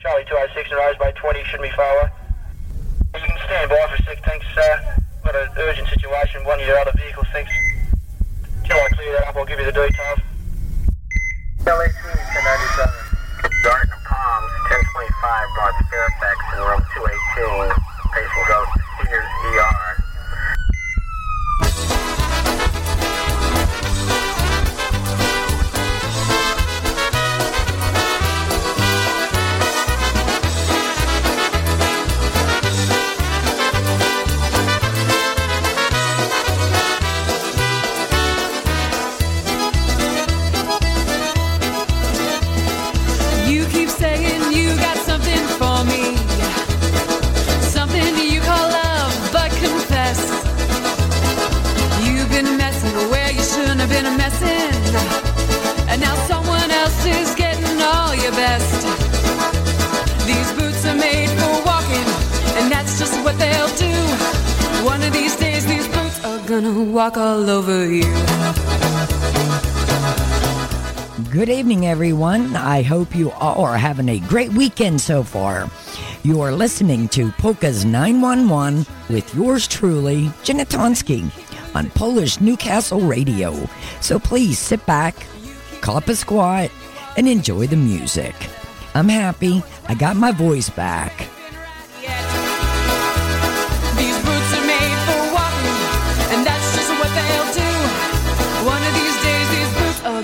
Charlie 206 and rise by 20, shouldn't be far away. You can stand by for a sec, thanks. Got an urgent situation, one of your other vehicles, thanks. Till I clear that up, I'll give you the details. LA 297. Garden of Palms, 1025, North Fairfax in room 218. Patient goes to Cedars ER. All over you. Good evening, everyone. I hope you all are having a great weekend so far. You are listening to Polka's 911 with yours truly, Jeanette Tunsky, on Polish Newcastle Radio. So please sit back, call up a squat, and enjoy the music. I'm happy I got my voice back.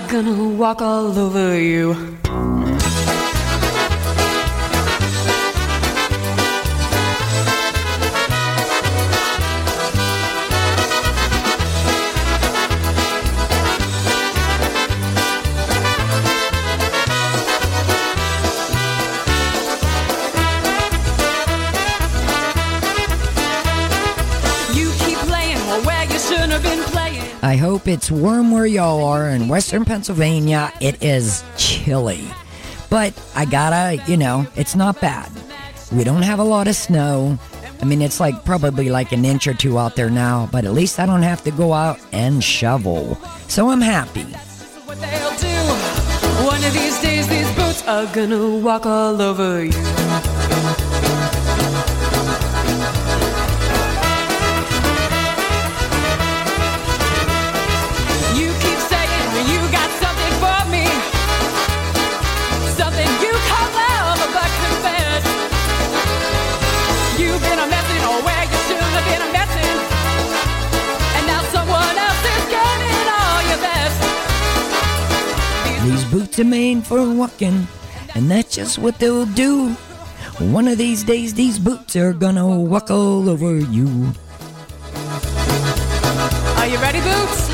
Gonna walk all over you. I hope it's warm where y'all are in Western Pennsylvania. It is chilly, but I gotta, it's not bad. We don't have a lot of snow. I mean, it's probably an inch or two out there now, but at least I don't have to go out and shovel. So I'm happy. One of these days, these boots are gonna walk all over you. These boots are made for walking, and that's just what they'll do. One of these days, these boots are gonna walk all over you. Are you ready, boots?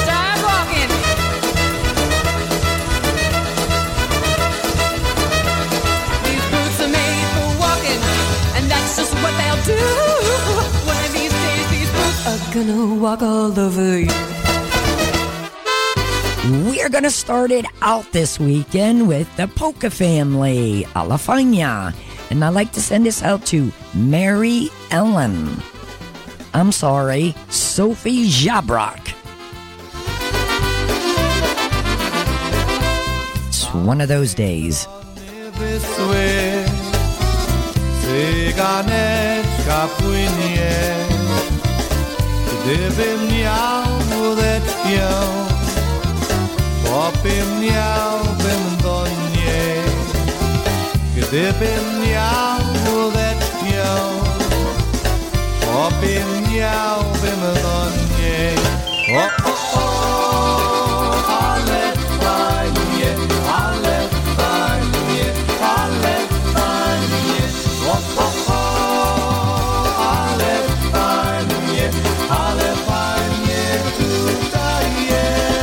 Start walking. These boots are made for walking, and that's just what they'll do. One of these days, these boots are gonna walk all over you. We are going to start it out this weekend with the Polka family, Alafania. And I'd like to send this out to Mary Ellen. I'm sorry, Sophie Jabrock. It's one of those days. Opym miałbym do niej, gdybym miał udać ją, opym miałbym do niej. O, o, o, ale fajnie, o, o, o, ale fajnie tutaj jest.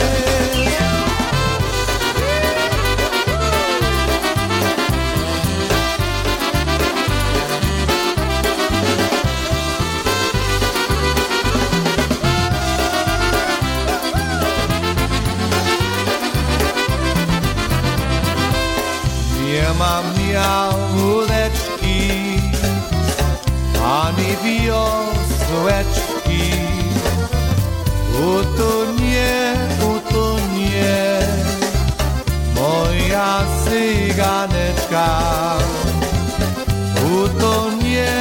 Nie mam jabłeczki, ani wiosłeczki. Utonie, moja moja cyganeczka utonie,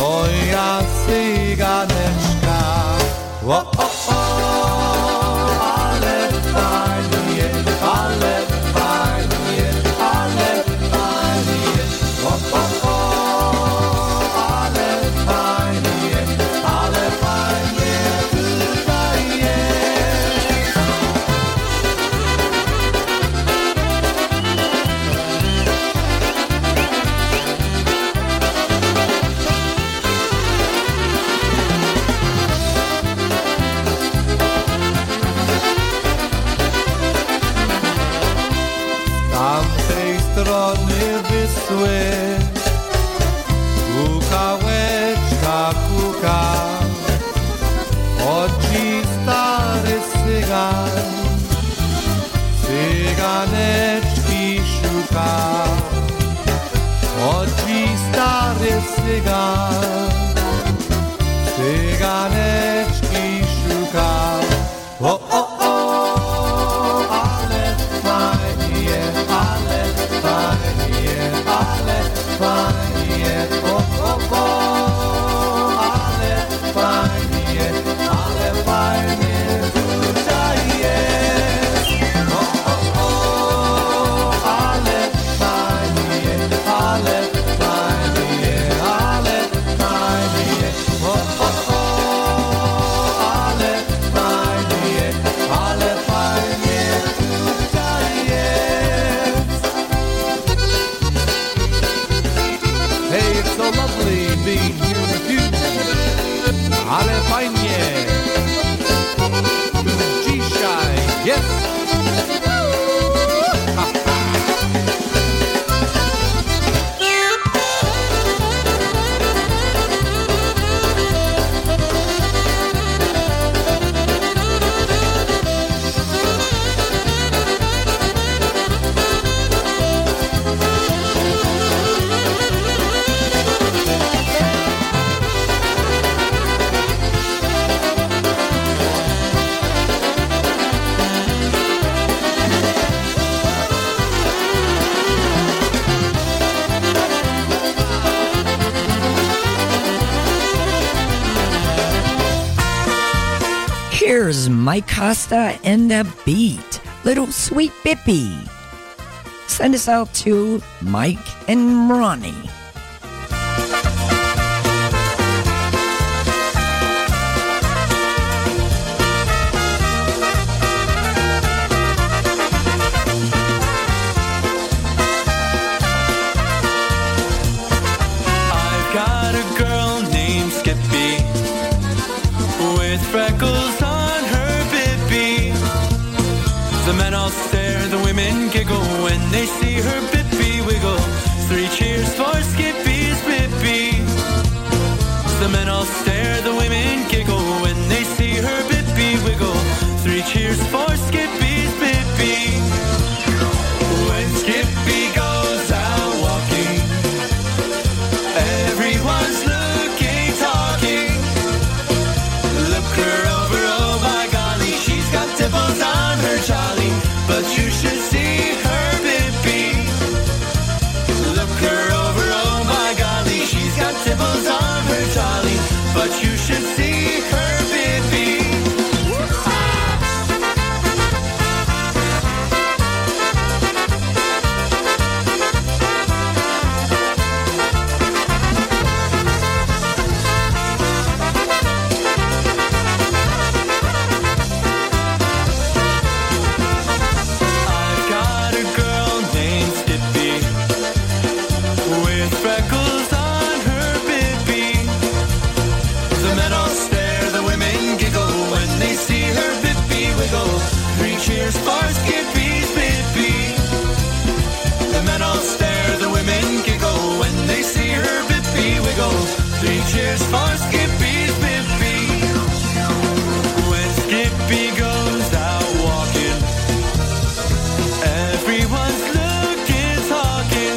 moja cyganeczka. O, o, o, ale fajnie, o, o, o, ale fajnie tutaj jest. Z tamtej strony Wisły kukałeczka kuka. Chodzi stary cygan, cyganeczki szuka. Chodzi stary cygan, cyganeczki szuka. O, o, o, ale fajnie, ale fajnie, ale fajnie. O, o, o, ale fajnie. Hey, it's so lovely being here with you. Ale fajnie. Yes. Here's Mike Costa and the Beat, Little Sweet Bippy. Send us out to Mike and Ronnie. I've got a girl named Skippy with freckles on. The men all stare, the women giggle when they see her bippy wiggle. Three cheers for Skippy's bippy. The men all stare, the women giggle when they see her bippy wiggle. Three cheers for Skippy's bippy. When Skippy goes out walking, everyone's looking, talking. Look her over, oh my golly, she's got dimples on her jolly. But you should see her bippy. Look her over, oh my golly, she's got dimples on her jolly. But you should see her bippy. Cheers for Skippy's bippy. When Skippy goes out walking, everyone's looking, talking.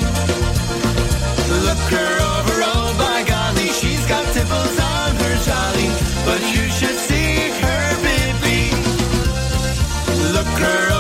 Look her over, oh by golly, she's got dimples on her jolly. But you should see her bippy. Look her over.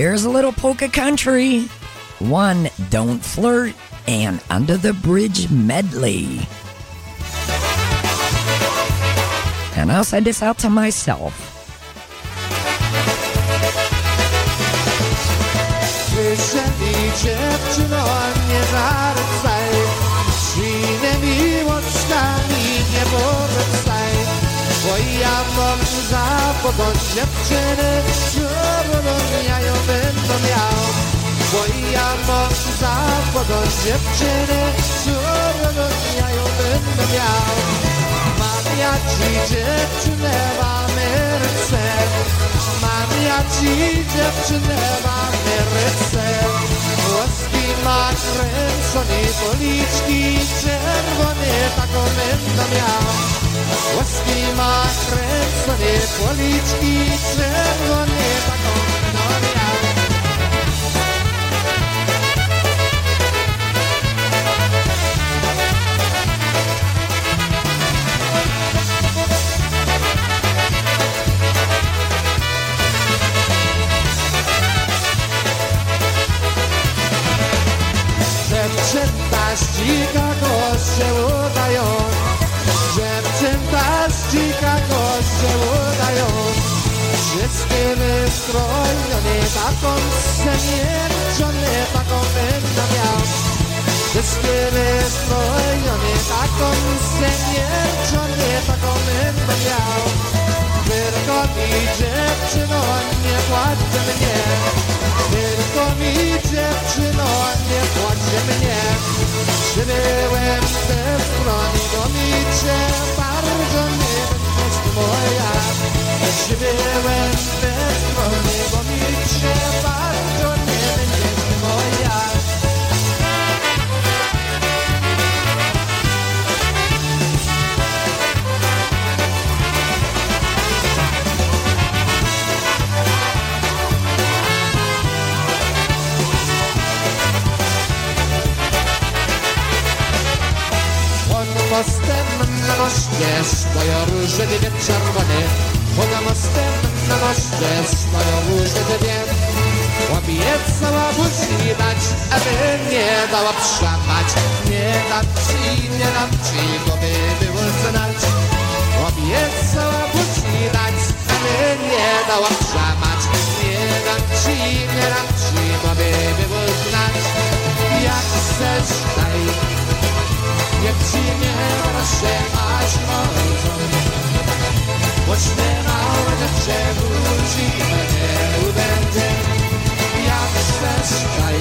Here's a little polka country. One, Don't Flirt, and Under the Bridge medley. And I'll send this out to myself. Łoski ma kręcone policzki, czerwone taką będę miał. Łoski ma kręcone policzki, czerwone taką będę miał. Dziewczęta z Chicago się udają, dziewczęta z Chicago się udają. Wszystkie wystrojone taką zemierczone taką będę miał. Wszystkie wystrojone taką zemierczone taką będę miał. Tylko mi dziewczyno nie płacę mnie, tylko mi dziewczyno nie płacze mnie. Przybyłem ze strony gomicie, bardzo nie jest moja. Przybyłem ze strony gomicie, bardzo nie jest moja. Mostem na moście stoją róże dwie czerwone. Pod mostem na moście stoją róże dwie. Łapie cała musi dać, aby nie dała przełamać. Nie dam ci, nie dam ci, bo by było znać. Łapie cała musi dać, aby nie dała przełamać. Nie dam ci, nie dam ci, bo by było znać. Jak chcesz, daj. Jak ci nie proszę, aż mocą. Boczne małe dziewczę wróci, będzie. Jak chcesz, daj.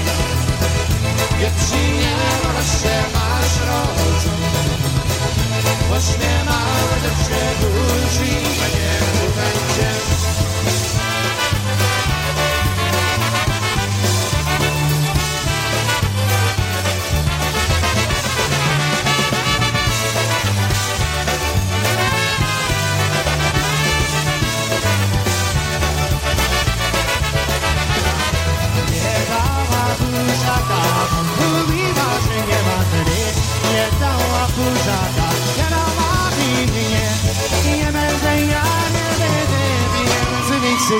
Jak ci nie proszę, aż rodzą. Boczne małe dziewczę wróci, będzie.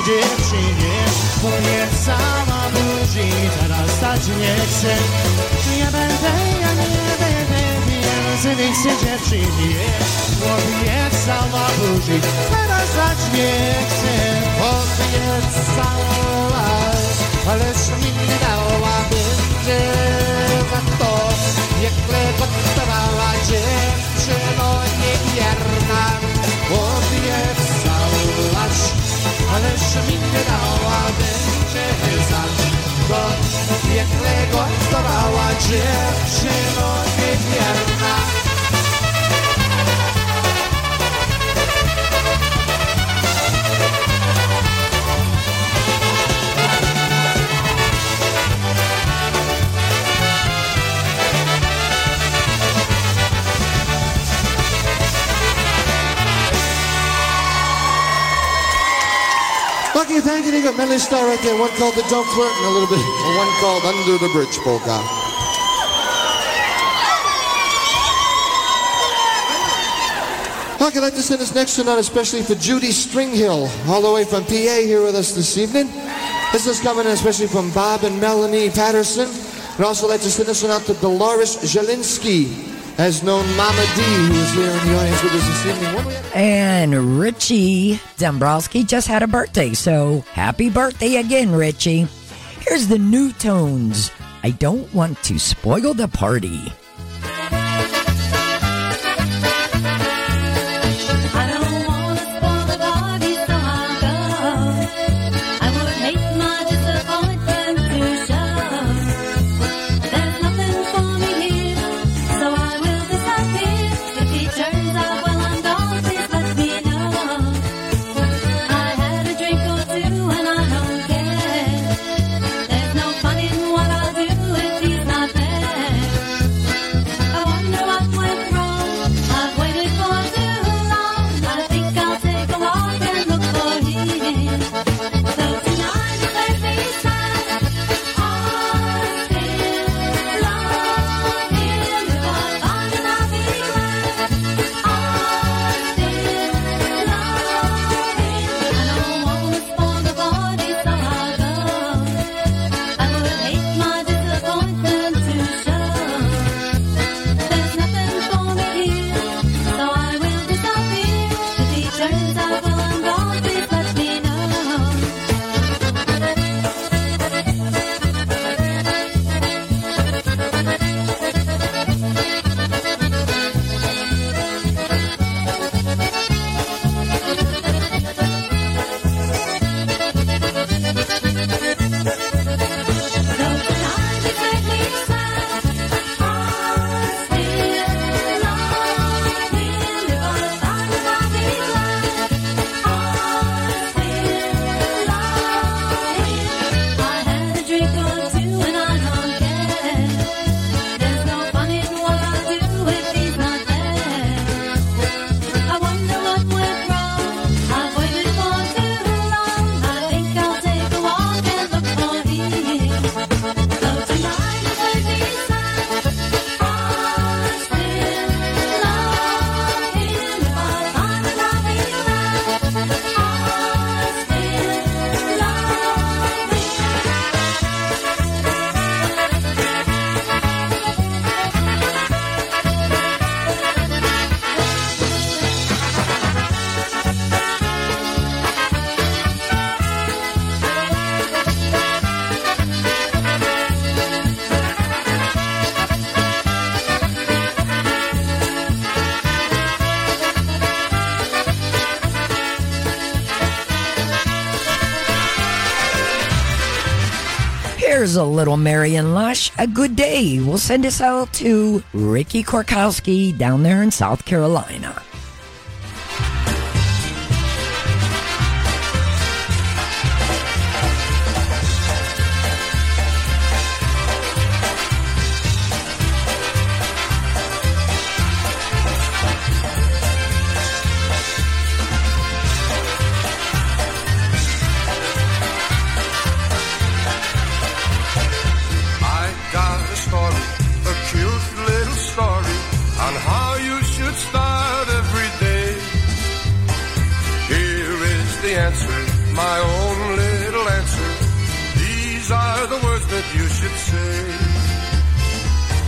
Dziewczynie, bo mnie sama budzi, teraz stać nie chcę. Ja nie będę więcej więcej dziewczynie, bo mnie sama budzi, teraz stać nie chcę. Bo mnie sama, ależ mi nie dała będzie za to, jak klepotowała dziewczyno niewierna. Bo mnie sama, ależ mi nie dała będzie za to, jak negocjowała dziewczyno niewierna. Okay, thank you. You got Melanie Star right there. One called the Don't Flirt and a little bit, and one called Under the Bridge polka. I'd like to send this next one out especially for Judy Stringhill, all the way from PA, here with us this evening. This is coming in especially from Bob and Melanie Patterson. I'd also like to send this one out to Dolores Zielinski, as known Mama D, who is here in the audience with us this evening. And Richie Dombrowski just had a birthday, so happy birthday again, Richie. Here's the New Tones. I don't want to spoil the party. Here's a little Mary and Lush, A Good Day. We'll send this out to Ricky Korkowski down there in South Carolina.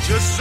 Just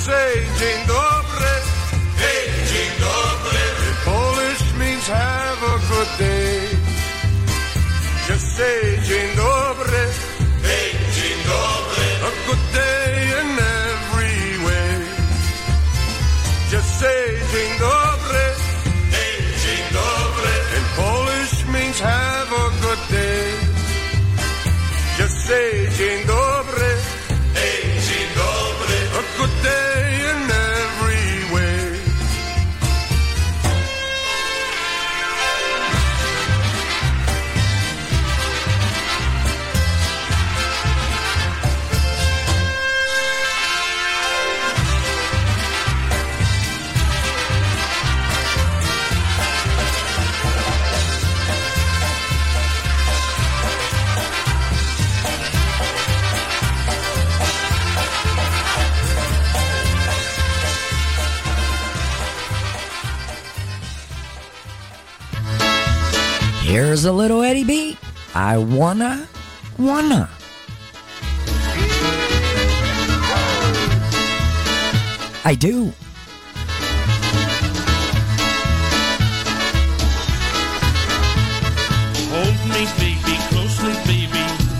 say, Dzień dobry. In Polish means have a good day. Just say dzień dobry, a good day in every way. Just say dzień dobry, in Polish means have a good day. Just say dzień dobry, a good day in every way. Here's a little Eddie B. I wanna. I do. Hold me, baby, closely, baby.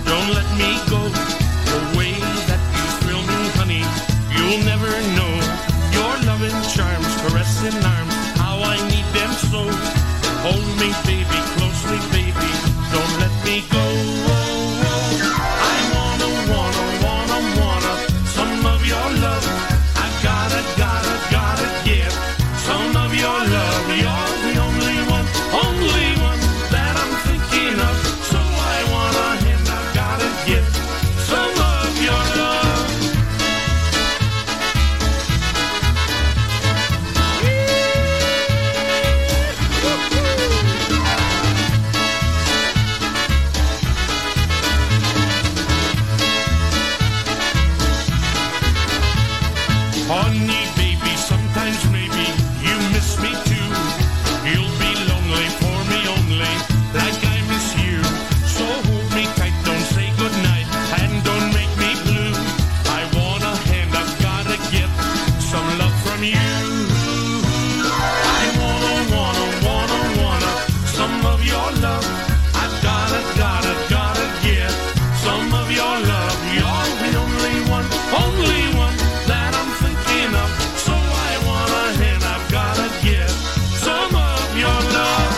Don't let me go. The way that you thrill me, honey, you'll never know. Your loving charms, caressing arms, how I need them so. Hold me, baby, closely, baby, don't let me go. I wanna some of your love. I gotta give some of your love. You're the only one that I'm thinking of. So I wanna and I gotta give some of your love. Honey, baby, sometimes maybe you miss me too. You'll be lonely for me only, like I miss you. So hold me tight, don't say goodnight, and don't make me blue. I want a hand, I've got to get some love from you. I wanna some of your love. I've gotta get some of your love. You're the only one that I'm thinking of. So I wanna and I've gotta get some of your love.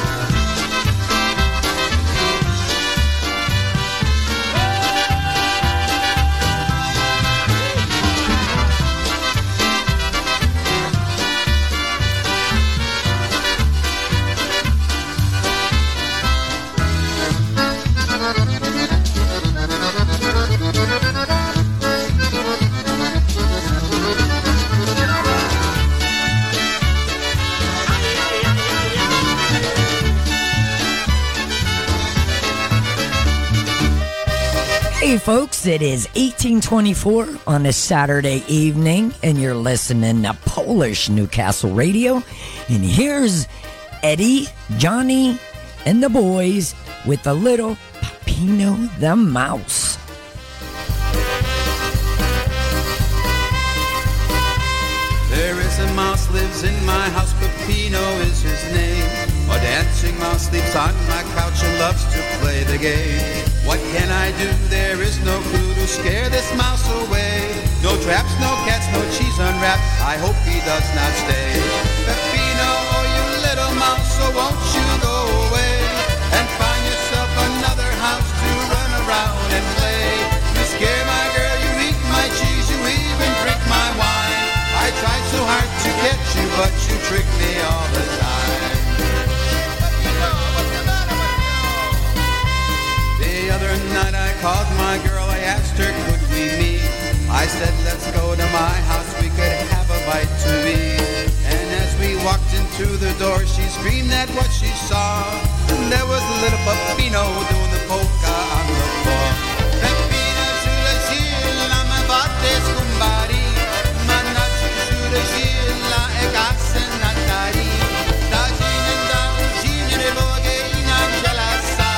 Hey folks, it is 18:24 on a Saturday evening, and you're listening to Polish Newcastle Radio. And here's Eddie, Johnny, and the boys with a little Peppino the Mouse. There is a mouse lives in my house, Peppino is his name. A dancing mouse sleeps on my couch and loves to play the game. What can I do? There is no clue to scare this mouse away. No traps, no cats, no cheese unwrapped. I hope he does not stay. Peppino, oh you little mouse, so won't you go away and find yourself another house to run around and play. You scare my girl, you eat my cheese, you even drink my wine. I tried so hard to get you, but you trick me all the time. The other night I called my girl, I asked her could we meet. I said let's go to my house, we could have a bite to eat. And as we walked into the door, she screamed at what she saw. And there was a little Peppino doing the polka on the floor. Peppino sulla silla, ma batte scombari. Mannaggia sulla silla e cassa natari. Da gine in da gine le voghe in angelassa.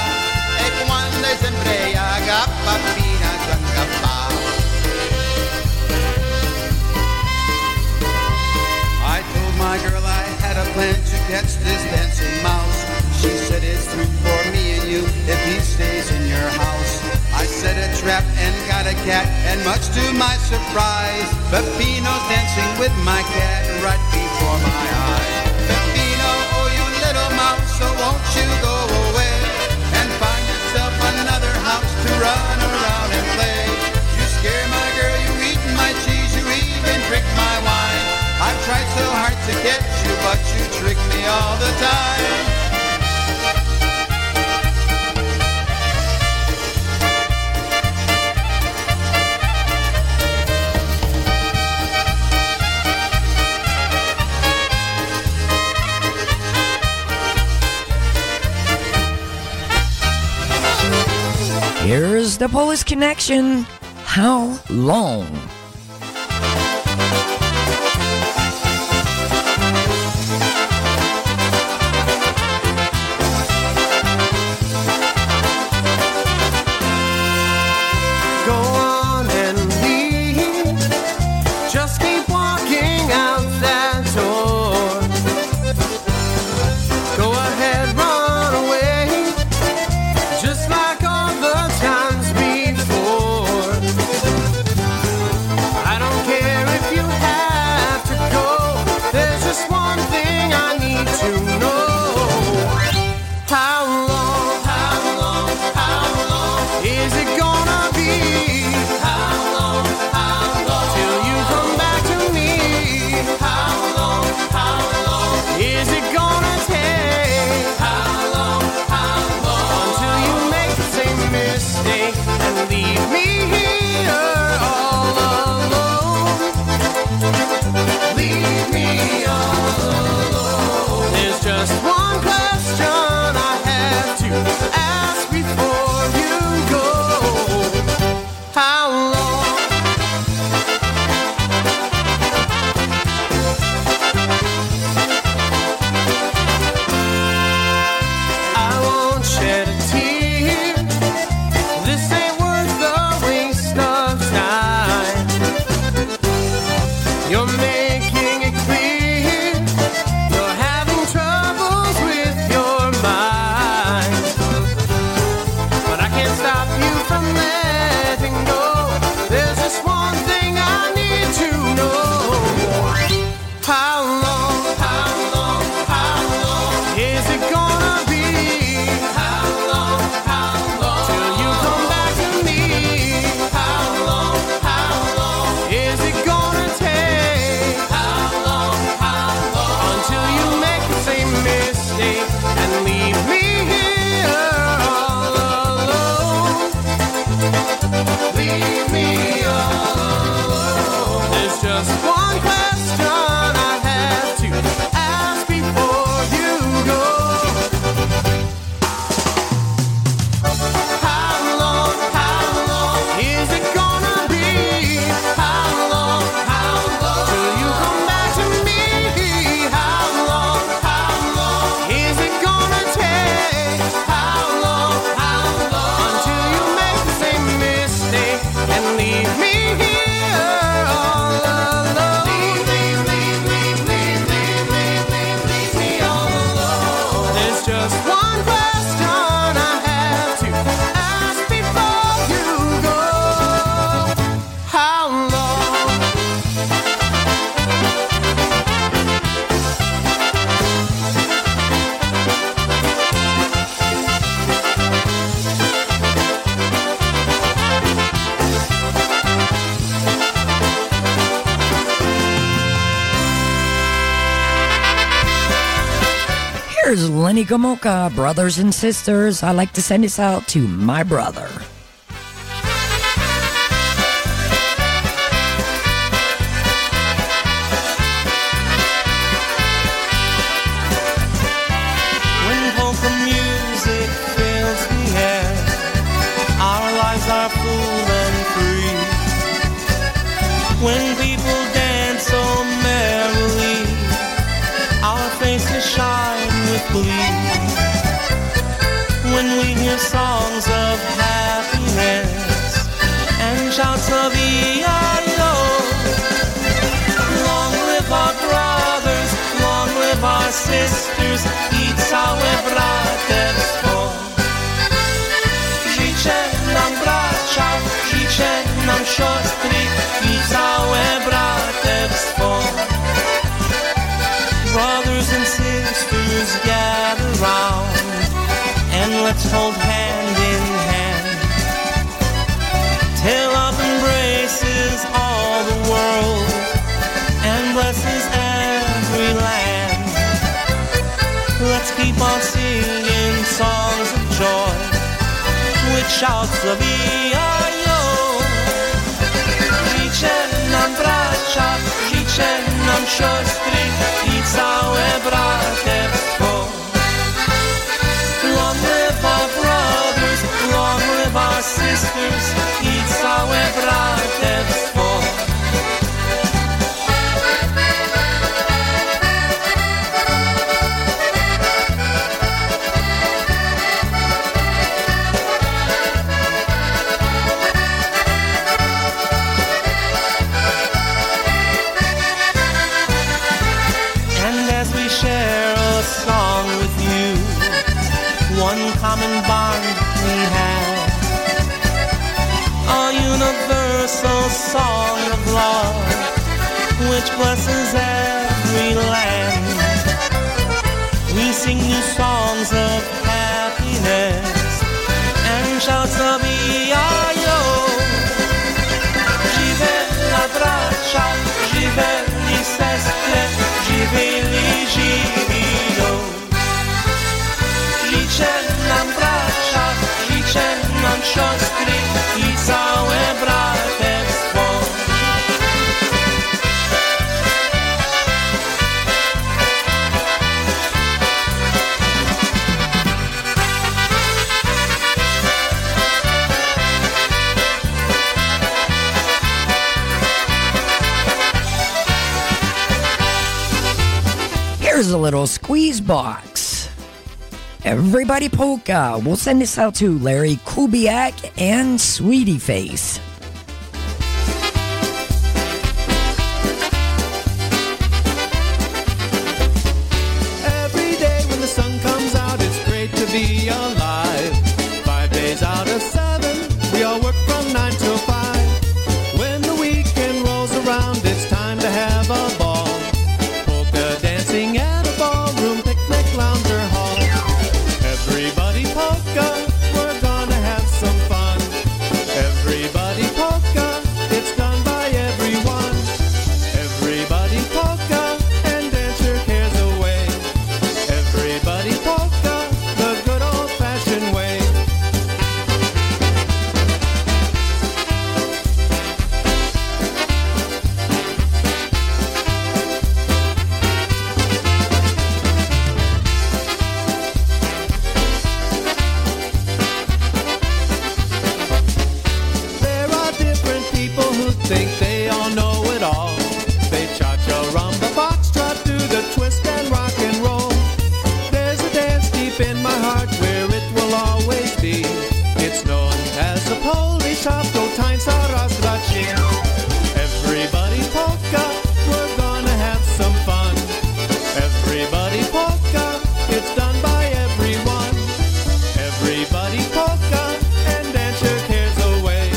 Sempre a gappa fina giangappa. I told my girl I had a gets this dancing mouse. She said it's through for me and you if he stays in your house. I set a trap and got a cat, and much to my surprise, Peppino's dancing with my cat right before my eyes. Peppino, oh you little mouse, so won't you go away and find yourself another house to run around and play? You scare my girl, you eat my cheese, you even drink my wine. I've tried so hard to get you, but you trick me all the time. Here's the Polish Connection. How long? Lenny Gomulka, brothers and sisters, I'd like to send this out to my brother. When vocal music fills the air, our lives are full and free. When people dance so merrily, our faces shine. When we hear songs of happiness and shouts of E-I-O, long live our brothers, long live our sisters. sisters I całe braterstwo. Życzę nam bracia, życzę nam siostry I całe braterstwo. Brothers and sisters gather round and let's hold hand in hand till love embraces all the world and blesses every land. Let's keep on singing songs of joy with shouts of E-I-O. Życzę nam bracia, życzę nam siostry I całe braterstwo. Long live our brothers, long live our sisters I całe braterstwo. Common bond we have, a universal song of love which blesses every land. We sing new songs of happiness and shouts of E-I-O. Żywela bracia, żyweli sestry, żyweli żywio. Życzę nam bracia, życzę nam siostry I całe braterstwo. Here's a little squeeze box. Everybody Polka. We'll send this out to Larry Kubiak and Sweetie Face. Every day when the sun comes out, it's great to be alive. 5 days out of 7, we all work from 9 to 5. When the weekend rolls around, it's time to have a ball. Polka dancing at a ballroom, picnic lounge or hall. Everybody polka, we're gonna have some fun. Everybody polka, it's done by everyone. Everybody polka, and dance your cares away. Everybody polka, the good old-fashioned way. Everybody polka, we're gonna have some fun. Everybody polka, it's done by everyone. Everybody polka, and dance your cares away.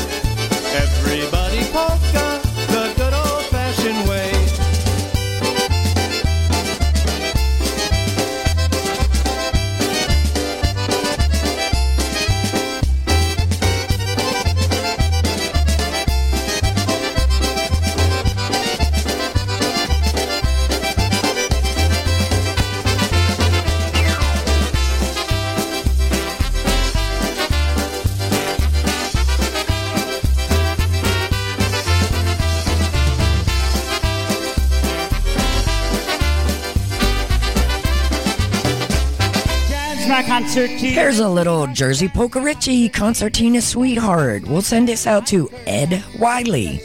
Everybody polka, the good old-fashioned way. Here's a little Jersey Polka Richie Concertina Sweetheart. We'll send this out to Ed Wiley.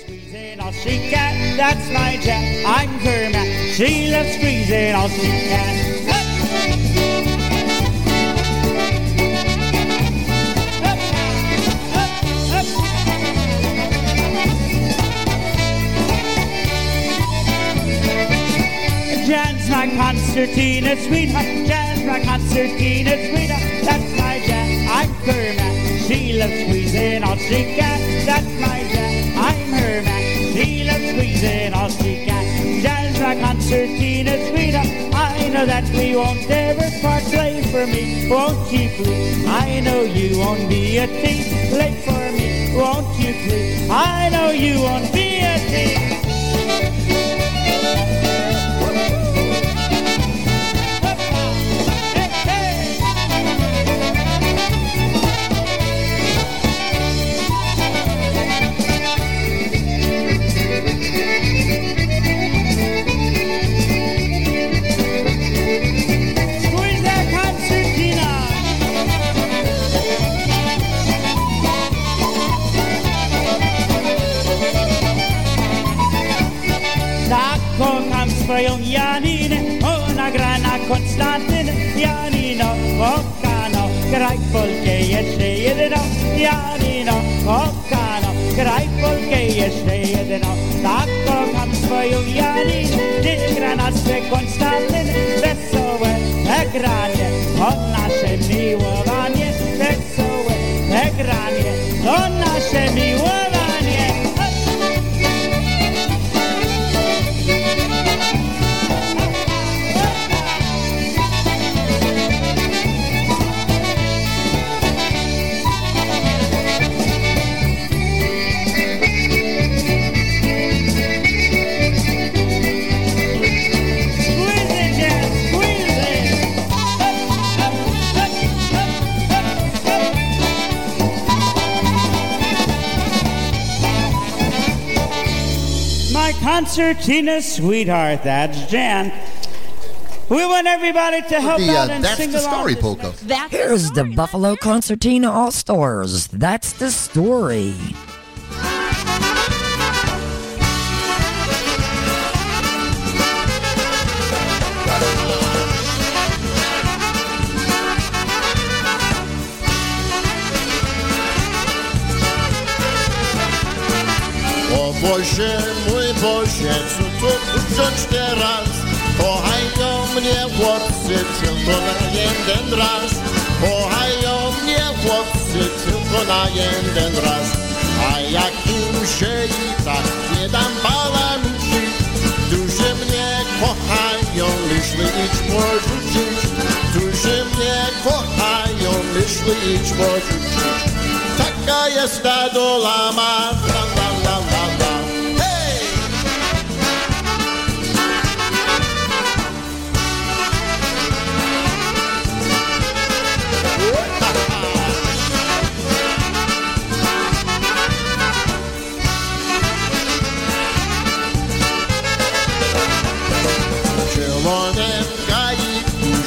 She can, that's my jet. I'm her man. She loves squeezing all she can. Jan's my concert. concertina, sweetheart, jazz rock concertina, sweetheart, that's my jazz. I'm her man, she loves squeezing all she can. That's my jazz, I'm her man, she loves squeezing all she can. Jazz rock concertina, sweetheart, I know that we won't ever part. Play for me, won't you please? I know you won't be a thief. Play for me, won't you please? I know you won't be a thief. Swoją Janinę, ona gra na Konstantynę. Janino, okano, graj polkę jeszcze jedno. Janino, okano, graj polkę jeszcze jedno. Tak kocham swoją Janinę, gdy gra na swe Konstantynę. Wesołe granie, to nasze miłowanie. Wesołe granie, to nasze miłowanie. Concertina, sweetheart, that's Jan. We want everybody to help out and sing along. That's the story, Polka. Here's the Buffalo Concertina All-Stars. That's the story. Boże, co to ucząć teraz? Kochają mnie chłopcy tylko na jeden raz. Kochają mnie chłopcy tylko na jeden raz. A jak im się i tak nie dam balanci, którzy mnie kochają, myśli idź porzucić. Którzy mnie kochają, myśli idź porzucić. Taka jest ta dola ma, la, la, la, la.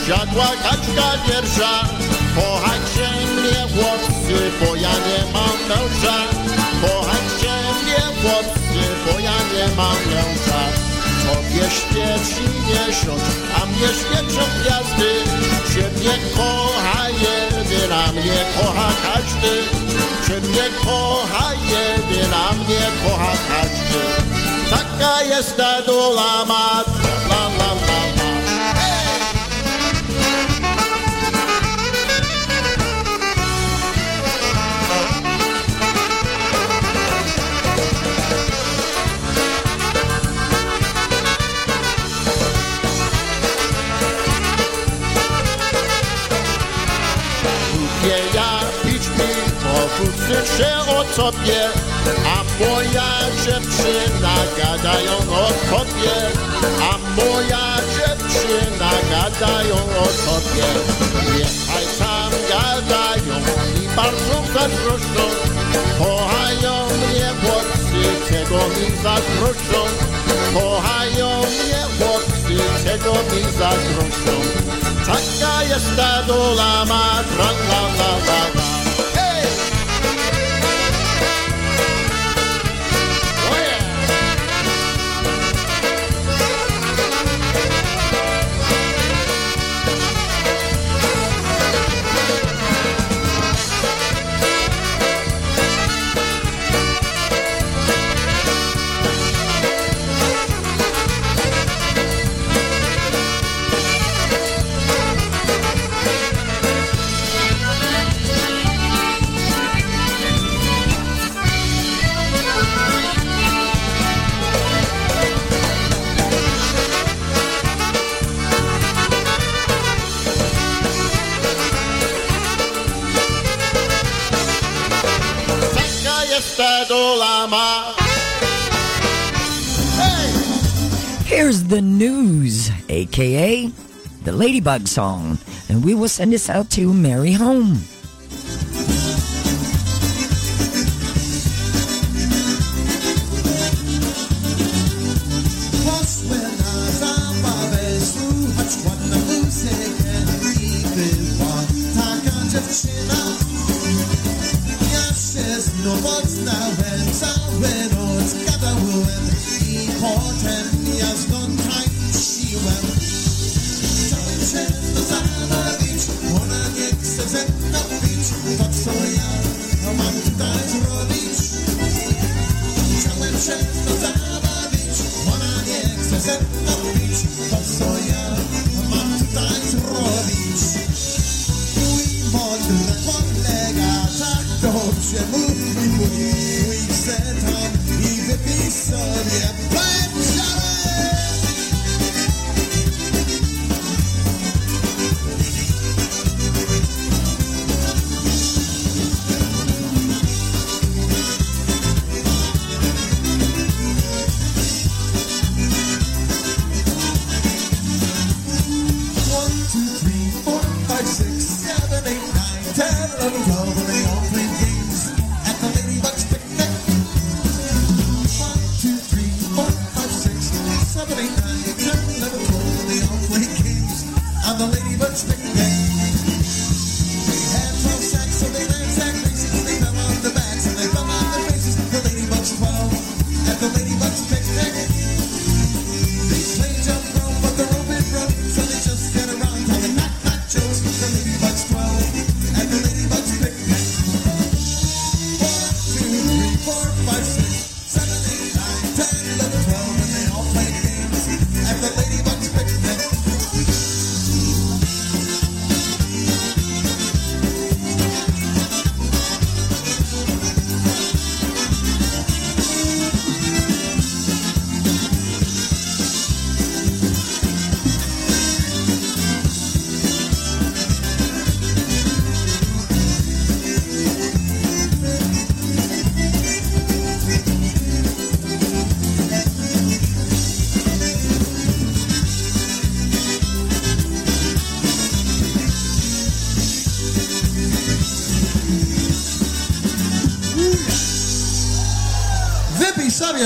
Siadła kaczka wiersza, kochajcie mnie chłopcy, bo ja nie mam męża. Kochajcie mnie chłopcy, bo ja nie mam męża. Tobie świeci miesiąc, a mnie świecą gwiazdy. Ciebie kocha jeden, a mnie kocha każdy. Ciebie kocha jeden, a mnie kocha każdy. Taka jest ta dola ma, la, la, la. Wszyscy się o tobie, a moja dziewczyna gadają o tobie, a moja dziewczyna gadają o tobie. Niechaj tam gadają i bardzo zazdroszczą, kochają mnie chłopcy, czego mi zazdroszczą, kochają mnie chłopcy, czego mi zazdroszczą. Taka jest ta dola ma, tra la la la la. Hey! Here's the news, a.k.a. the Ladybug song. And we will send this out to Mary home.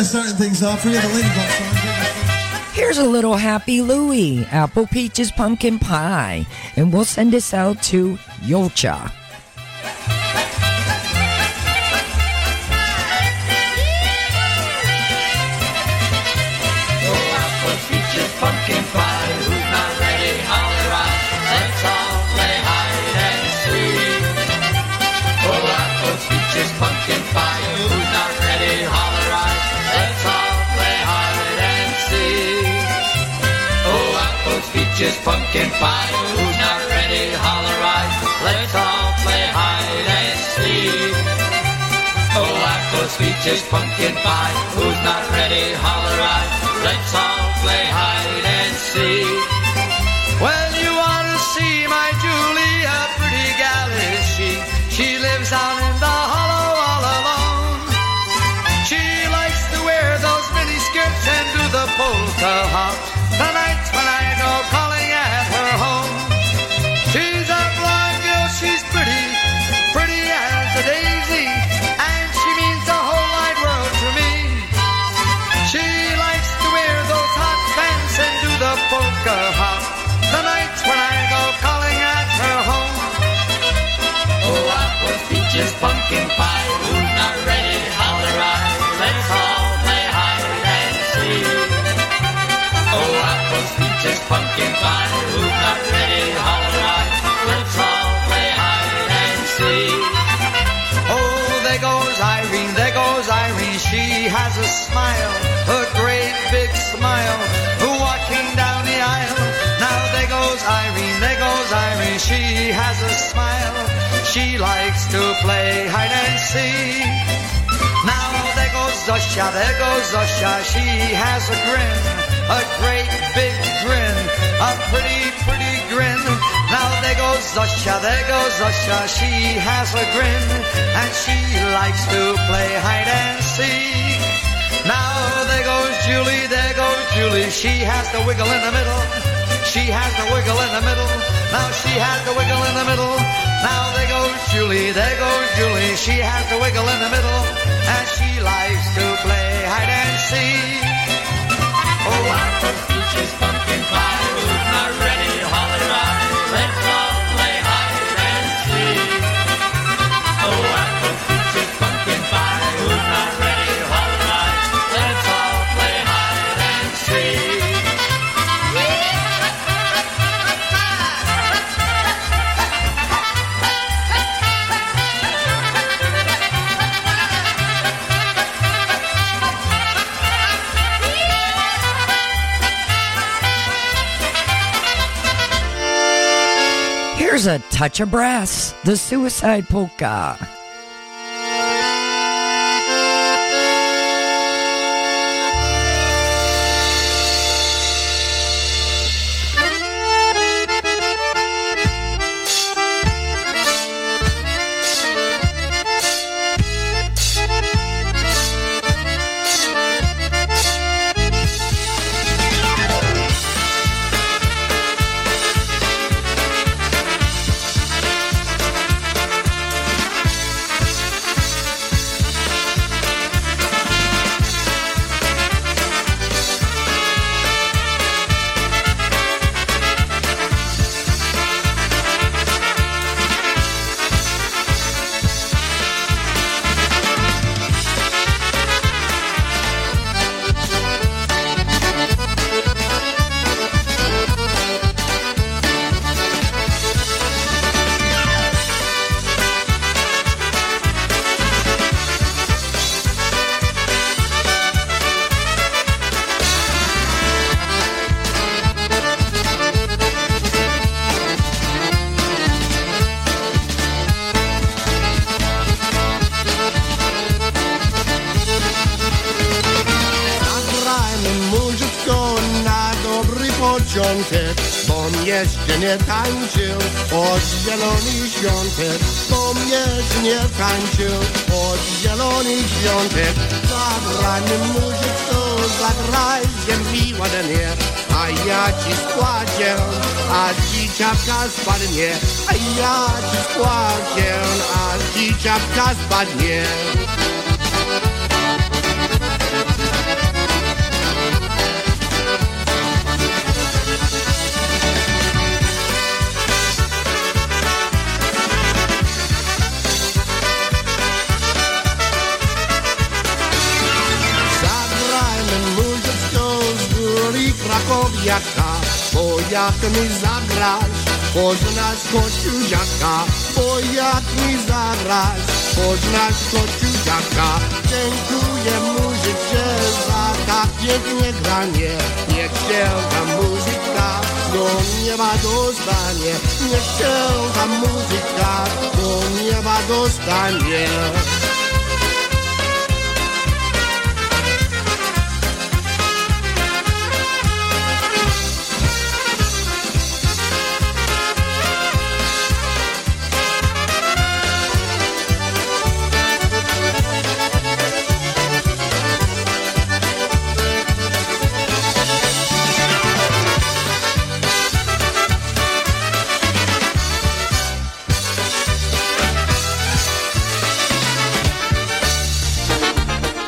Starting things off for you, the Ladybug song. Here's a little Happy Louie, Apple Peaches Pumpkin Pie, and we'll send this out to Yolcha. Just pumpkin pie, who's not ready, holler right. Let's all play hide and seek. Oh, apple peaches, pumpkin pie, who's not ready, holler right. Let's all play hide and seek. Well, you ought to see my Julie, a pretty gal is she. She lives out in the hollow all alone. She likes to wear those mini skirts and do the polka hop. The nights when I go calling at her home. She's a blonde girl, she's pretty, pretty as a daisy, and she means the whole wide world to me. She likes to wear those hot pants and do the polka hop. The nights when I go calling at her home. Oh, apples, peaches, pumpkin pie, who's not ready, holler I, let's all play hide and seek. Oh, apples, peaches, pumpkin pie, who's not ready, holler right, let's all play hide and seek. Oh, there goes Irene, there goes Irene, she has a smile, a great big smile, walking down the aisle. Now there goes Irene, she has a smile, she likes to play hide and seek. Now there goes Zosha, she has a grin. A great big grin, a pretty, pretty grin. Now there goes Zosha, there goes Zosha, she has a grin, and she likes to play hide and seek. Now there goes Julie, she has the wiggle in the middle, she has the wiggle in the middle, now she has the wiggle in the middle. Now there goes Julie, she has the wiggle in the middle, and she likes to play hide and seek. Oh, I put peaches, pumpkin pie, who's not ready, holler out, let's all play hide and seek. Oh, I put peaches, pumpkin pie, who's not ready, holler out, let's all play hide and seek. Here's a touch of brass, the Suicide Polka. Nie tańczył od zielonych świątek, bo mnie nie tańczył od zielonych świątek. Zagraj mi muzykę, zagraj się mi ładnie, a ja ci składzię, a ci czapka spadnie. A ja ci składzię, a ci czapka spadnie. Bo jak mi zagrasz, poznasz kociuziaka. Bo jak mi zagrasz, poznasz kociuziaka. Dziękuję muzyce za tak pięknie granie. Niech się ta muzyka do nieba dostanie. Niech się ta muzyka do nieba dostanie.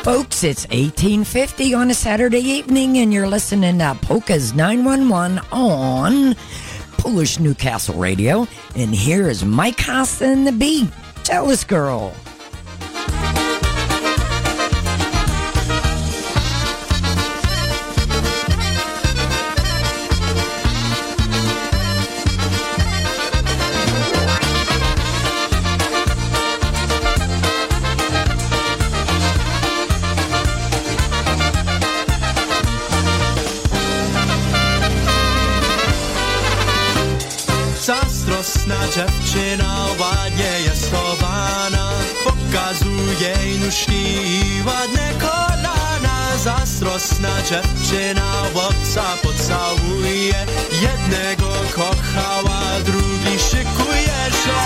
Folks, it's 18:50 on a Saturday evening, and you're listening to Polka's 911 on Polish Newcastle Radio. And here is Mike Haas and the B. Jealous Girl. Dziewczyna ładnie jest chowana, pokazuje jej nóżki i ładne kolana. zazdrosna dziewczyna łopca pocałuje. Jednego kochała, drugi szykuje się.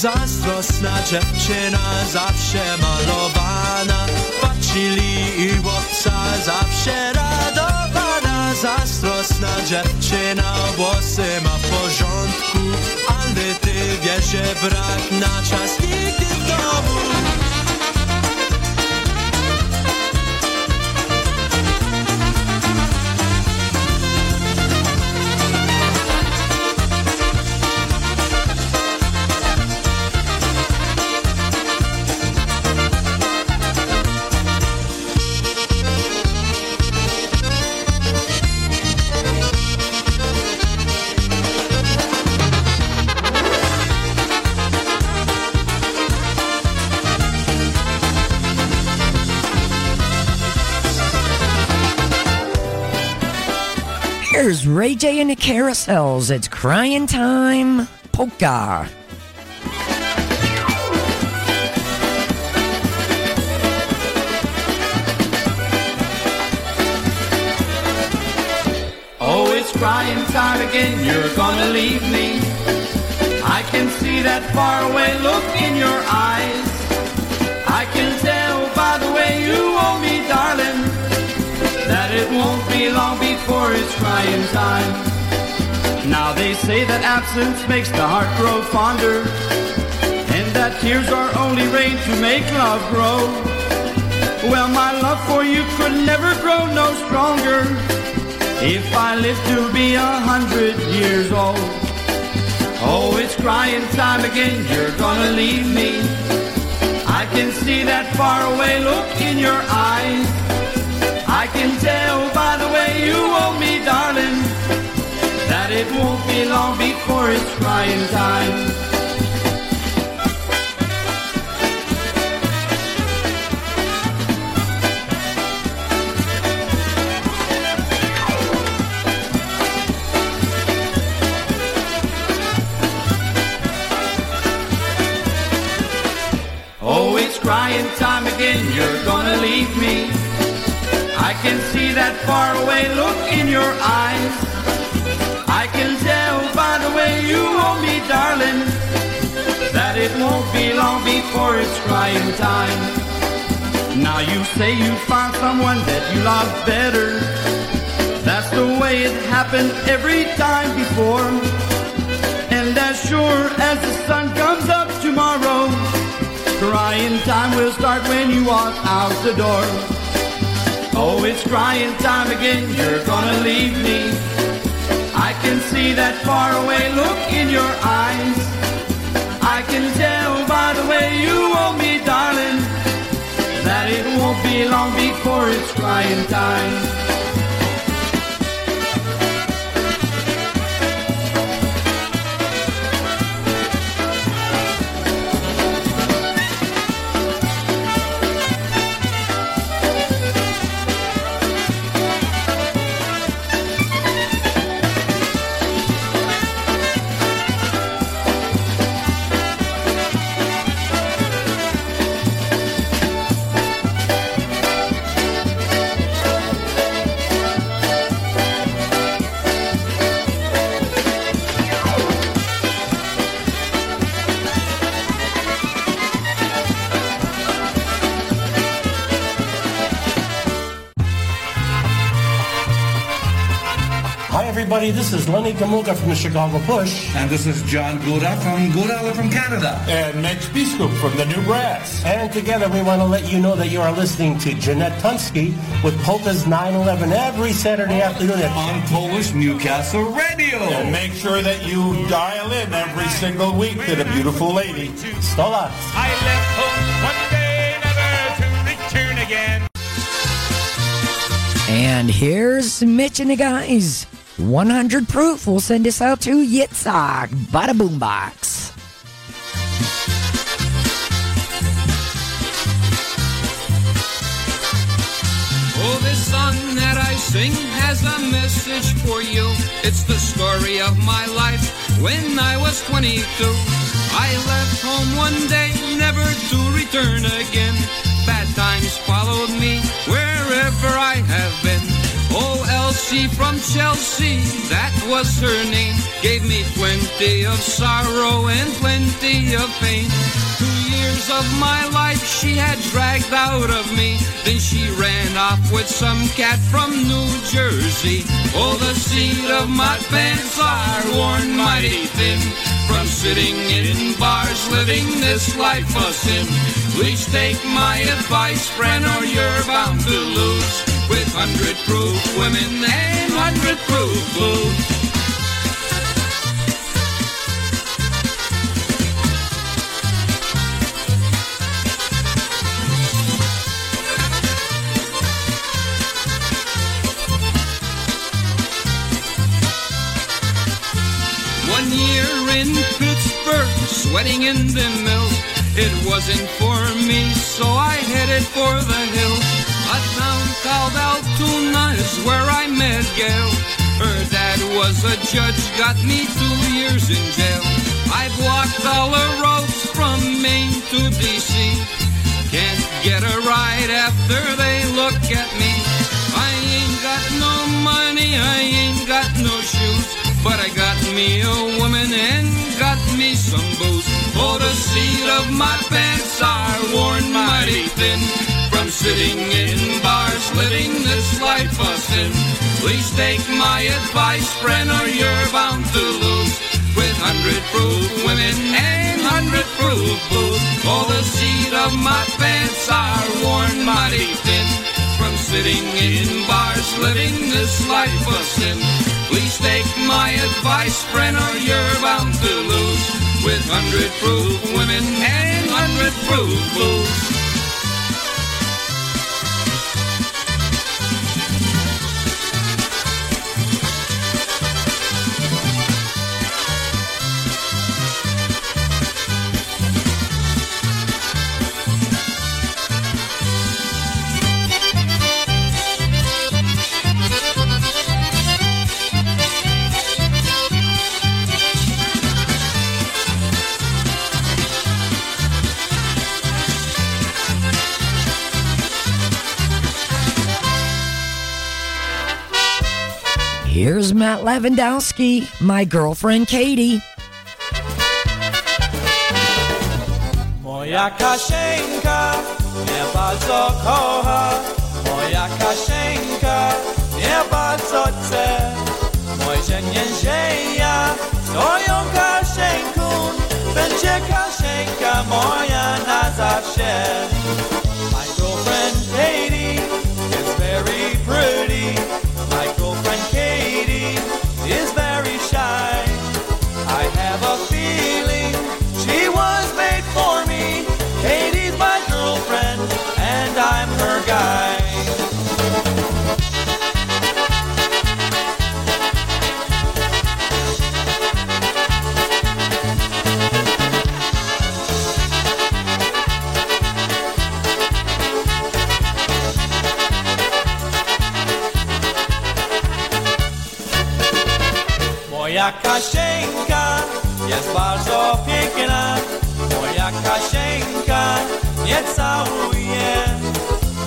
Zazdrosna dziewczyna zawsze malowana, patrzyli i łopca zawsze radowana. Zazdrosna dziewczyna włosy ma w porządku, ale ty wiesz, że brak na czas nigdy w domu. Here's Ray J and the Carousels. It's Crying Time Polka. Oh, it's crying time again, you're gonna leave me. I can see that faraway look in your eyes. I can tell by the way you owe me, darling, that it won't be long before it's crying time. Now they say that absence makes the heart grow fonder, and that tears are only rain to make love grow. Well, my love for you could never grow no stronger if I lived to be 100 years old. Oh, it's crying time again, you're gonna leave me. I can see that faraway look in your eyes. I can tell by the way you owe me, darling, that it won't be long before it's crying time. Oh, it's crying time again, you're gonna leave me. I can see that faraway look in your eyes. I can tell by the way you owe me, darling, that it won't be long before it's crying time. Now you say you found someone that you love better. That's the way it happened every time before. And as sure as the sun comes up tomorrow, crying time will start when you walk out the door. Oh, it's crying time again, you're gonna leave me. I can see that faraway look in your eyes. I can tell by the way you owe me, darling, that it won't be long before it's crying time. This is Lenny Gomulka from the Chicago Push. And this is John Gura from Gura from Canada. And Mitch Biskup from the New Brass. And together we want to let you know that you are listening to Jeanette Tunsky with Polka's 911 every Saturday afternoon on Polish Newcastle Radio. And make sure that you dial in every single week to the beautiful lady. Stolas. I left home one day never to return again. And here's Mitch and the guys. 100 proof. We'll send this out to Yitzhak. Bada boom box. sing has a message for you. It's the story of my life when I was 22. I left home one day, never to return again. Bad times followed me wherever I have been. Oh, Elsie from Chelsea, that was her name, gave me plenty of sorrow and plenty of pain. 2 years of my life she had dragged out of me. Then she ran off with some cat from New Jersey. Oh, the seat of my pants are worn mighty thin from sitting in bars, living this life of sin. Please take my advice, friend, or you're bound to lose with 100 proof women and 100 proof booze. In Pittsburgh, sweating in the mills. It wasn't for me, so I headed for the hills. A town called Altoona is where I met Gail. Her dad was a judge, got me 2 years in jail. I've walked all the roads from Maine to D.C. Can't get a ride after they look at me. I ain't got no money, I ain't got no shoes, but I got me a woman and got me some booze. Oh, the seat of my pants are worn mighty thin from sitting in bars, living this life of sin. Please take my advice, friend, or you're bound to lose with 100 proof women and 100 proof booze. Oh, the seat of my pants are worn mighty thin from sitting in bars, living this life of sin. Please take my advice, friend, or you're bound to lose with 100 proof women and 100 proof booze. Here's Matt Lewandowski, My Girlfriend Katie. Moja Kasieńka mnie bardzo kocha, moja Kasieńka mnie bardzo chce. Mój zięzieja swoją Kasieńką, będzie Kasieńka moja na zawsze. My girlfriend Katie is very pretty. My girlfriend Katie is very shy. I have a feeling she was made for me. Katie's my girlfriend and I'm her guy. Moja Kasieńka jest bardzo piękna, moja Kasieńka mnie całuje.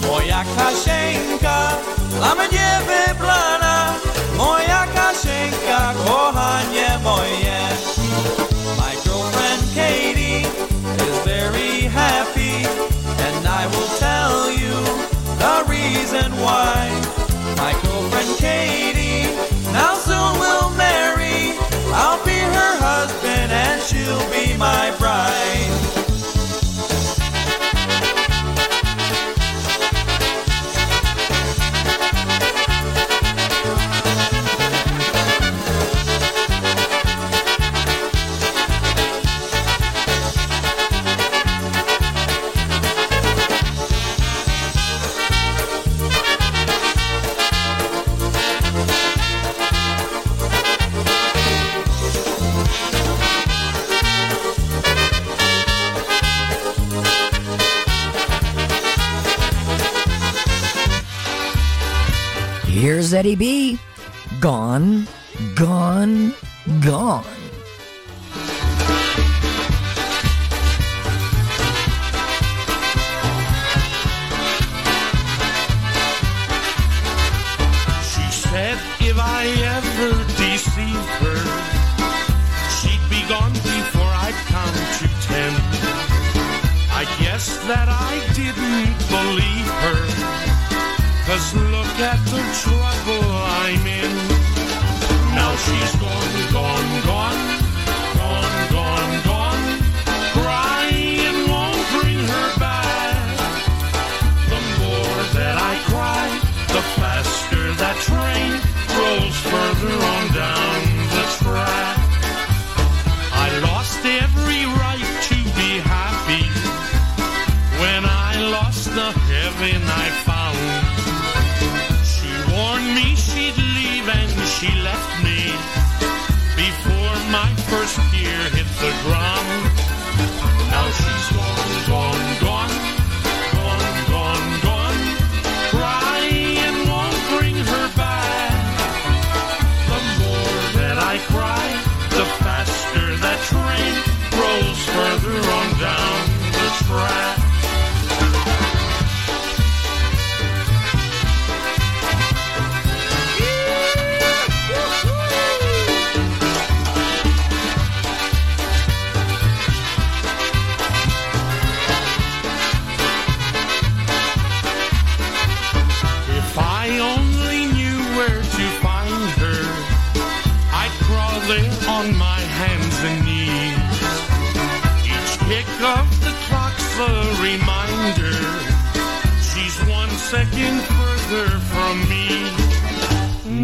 Moja Kasieńka dla mnie wybrana, moja Kasieńka kochanie moje. My girlfriend Katie is very happy, and I will tell you the reason why. My girlfriend Katie now soon will marry. I'll be her husband and she'll be my bride. Here's Eddie B. Gone, gone, gone. She said if I ever deceive her, she'd be gone before I'd come to 10. I guess that I didn't believe her, 'cause look at the trouble I'm in. Now she's gone, gone, gone, gone, gone, gone. Crying won't bring her back. The more that I cry, the faster that train rolls further on down the track. I lost every right to be happy when I lost the heaven I found. She left me before my first year hit the ground. Now she's gone, gone, gone, gone, gone, gone. Crying won't bring her back. The more that I cry, the faster that train rolls further on down the track. On my hands and knees, each kick of the clock's a reminder, she's 1 second further from me.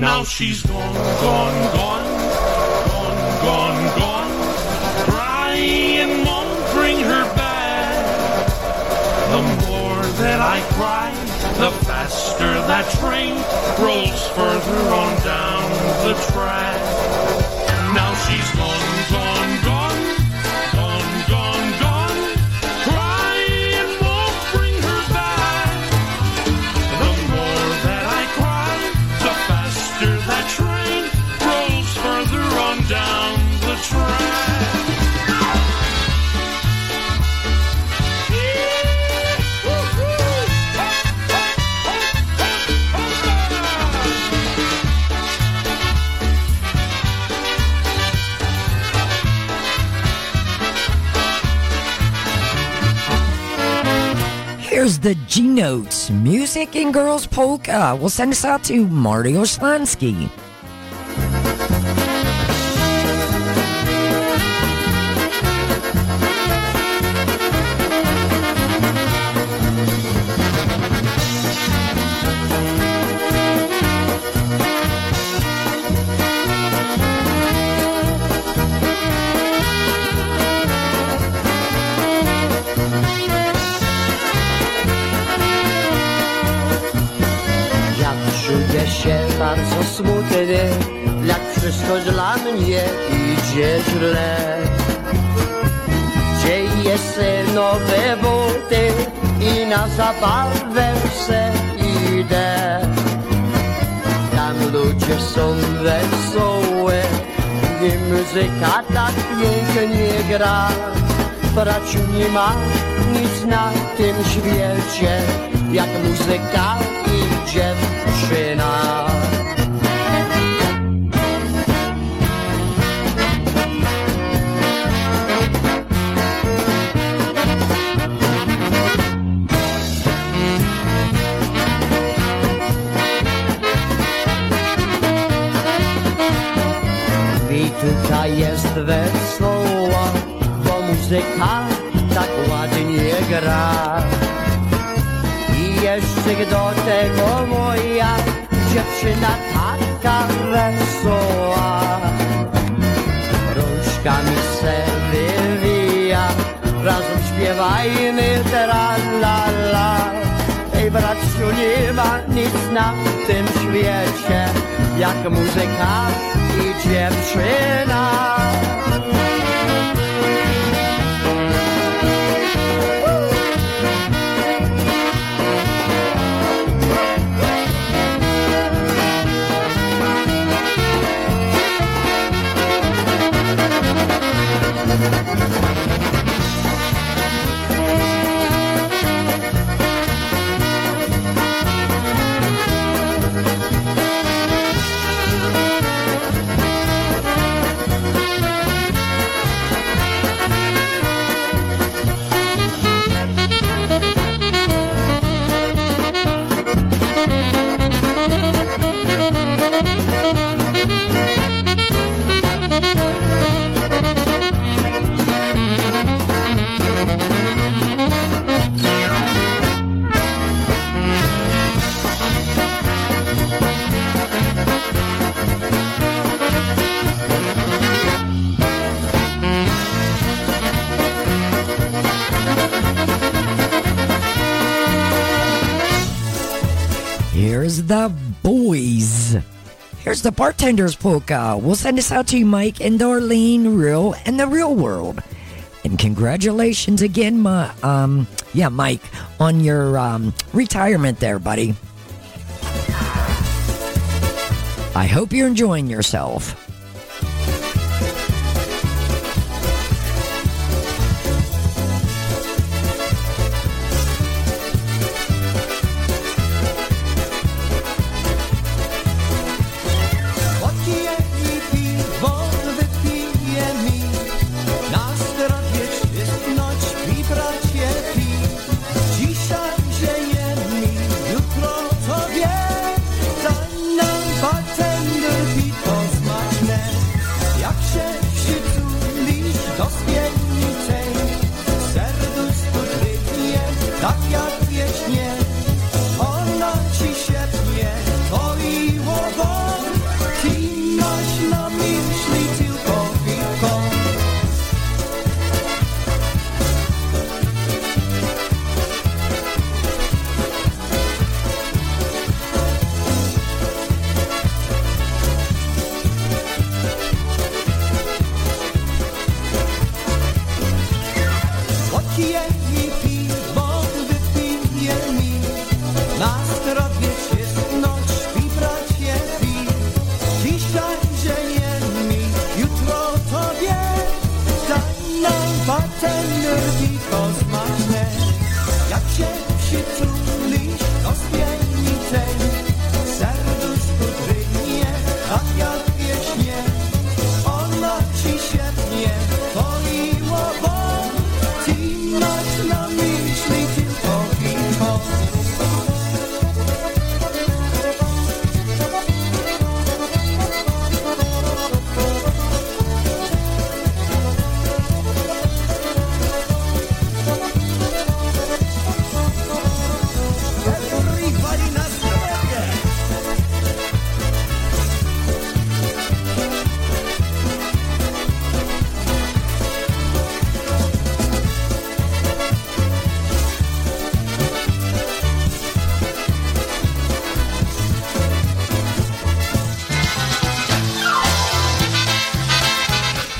Now she's gone, gone, gone, gone, gone, gone. Crying won't bring her back. The more that I cry, the faster that train rolls further on down the track. Now she's gone, gone, gone, gone, gone, gone. Crying won't bring her back. The more that I cry, the faster that train rolls further on down the track. Here's the G Notes, Music and Girls Polka. We'll send us out to Marty Oshlansky. Bardzo smutny, jak wszystko dla mnie idzie źle. Dzieje się nowe buty i na zabawę se idę. Tam ludzie są wesołe, gdy muzyka tak pięknie gra. Praciu nie ma nic na tym świecie, jak muzyka i dziewczyna. Witka jest wesoła, bo muzyka tak ładnie gra. I jeszcze do tego moja dziewczyna taka wesoła. Rączkami se wywija, razem śpiewajmy tra-la-la. Ej braciu, nie ma nic na tym świecie, jak muzyka i dziewczyna. the boys. Here's the bartender's polka. We'll send this out to you, Mike and Darlene Real and the Real World. And congratulations again, Mike, on your retirement there, buddy. I hope you're enjoying yourself.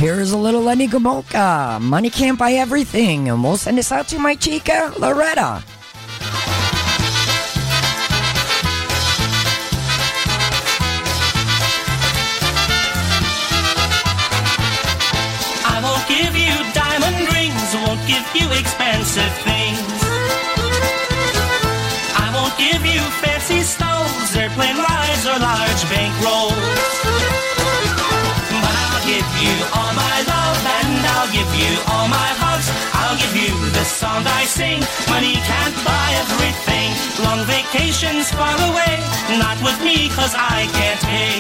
Here's a little Lenny Gomulka. Money can't buy everything. And we'll send this out to my chica, Loretta. I won't give you diamond rings. Won't give you expensive things. I won't give you fancy stoves, airplane rides, or large bankrolls. I'll give you all my love and I'll give you all my hugs. I'll give you the song I sing. Money can't buy everything. Long vacations far away, not with me cause I can't pay.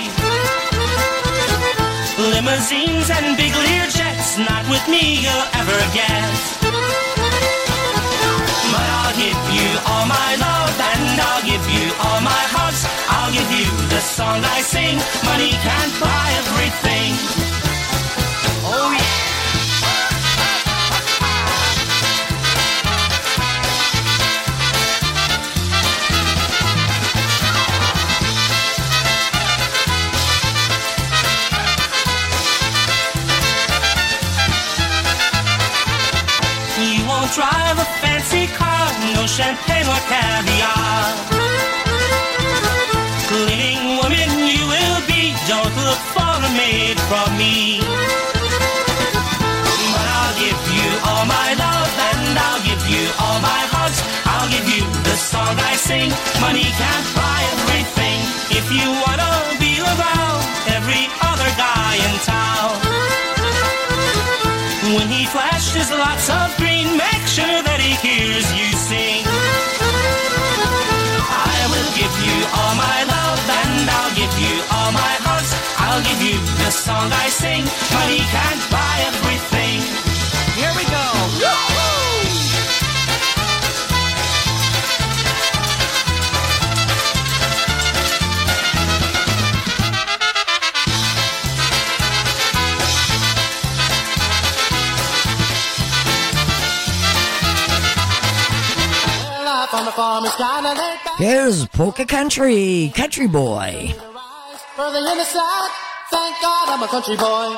Limousines and big Lear jets, not with me you'll ever get. But I'll give you all my love and I'll give you all my hugs. I'll give you the song I sing. Money can't buy everything. Oh yeah. You won't drive a fancy car, no champagne or caviar. Living woman you will be, don't look for a maid from me. All my love and I'll give you all my hugs. I'll give you the song I sing. Money can't buy everything. If you wanna be around every other guy in town, when he flashes lots of green, make sure that he hears you sing. I will give you all my love and I'll give you all my hugs. I'll give you the song I sing. Money can't buy everything. Here we go. Life on the farm is Here's Polka Country, Country Boy. For the innocent, thank God I'm a country boy.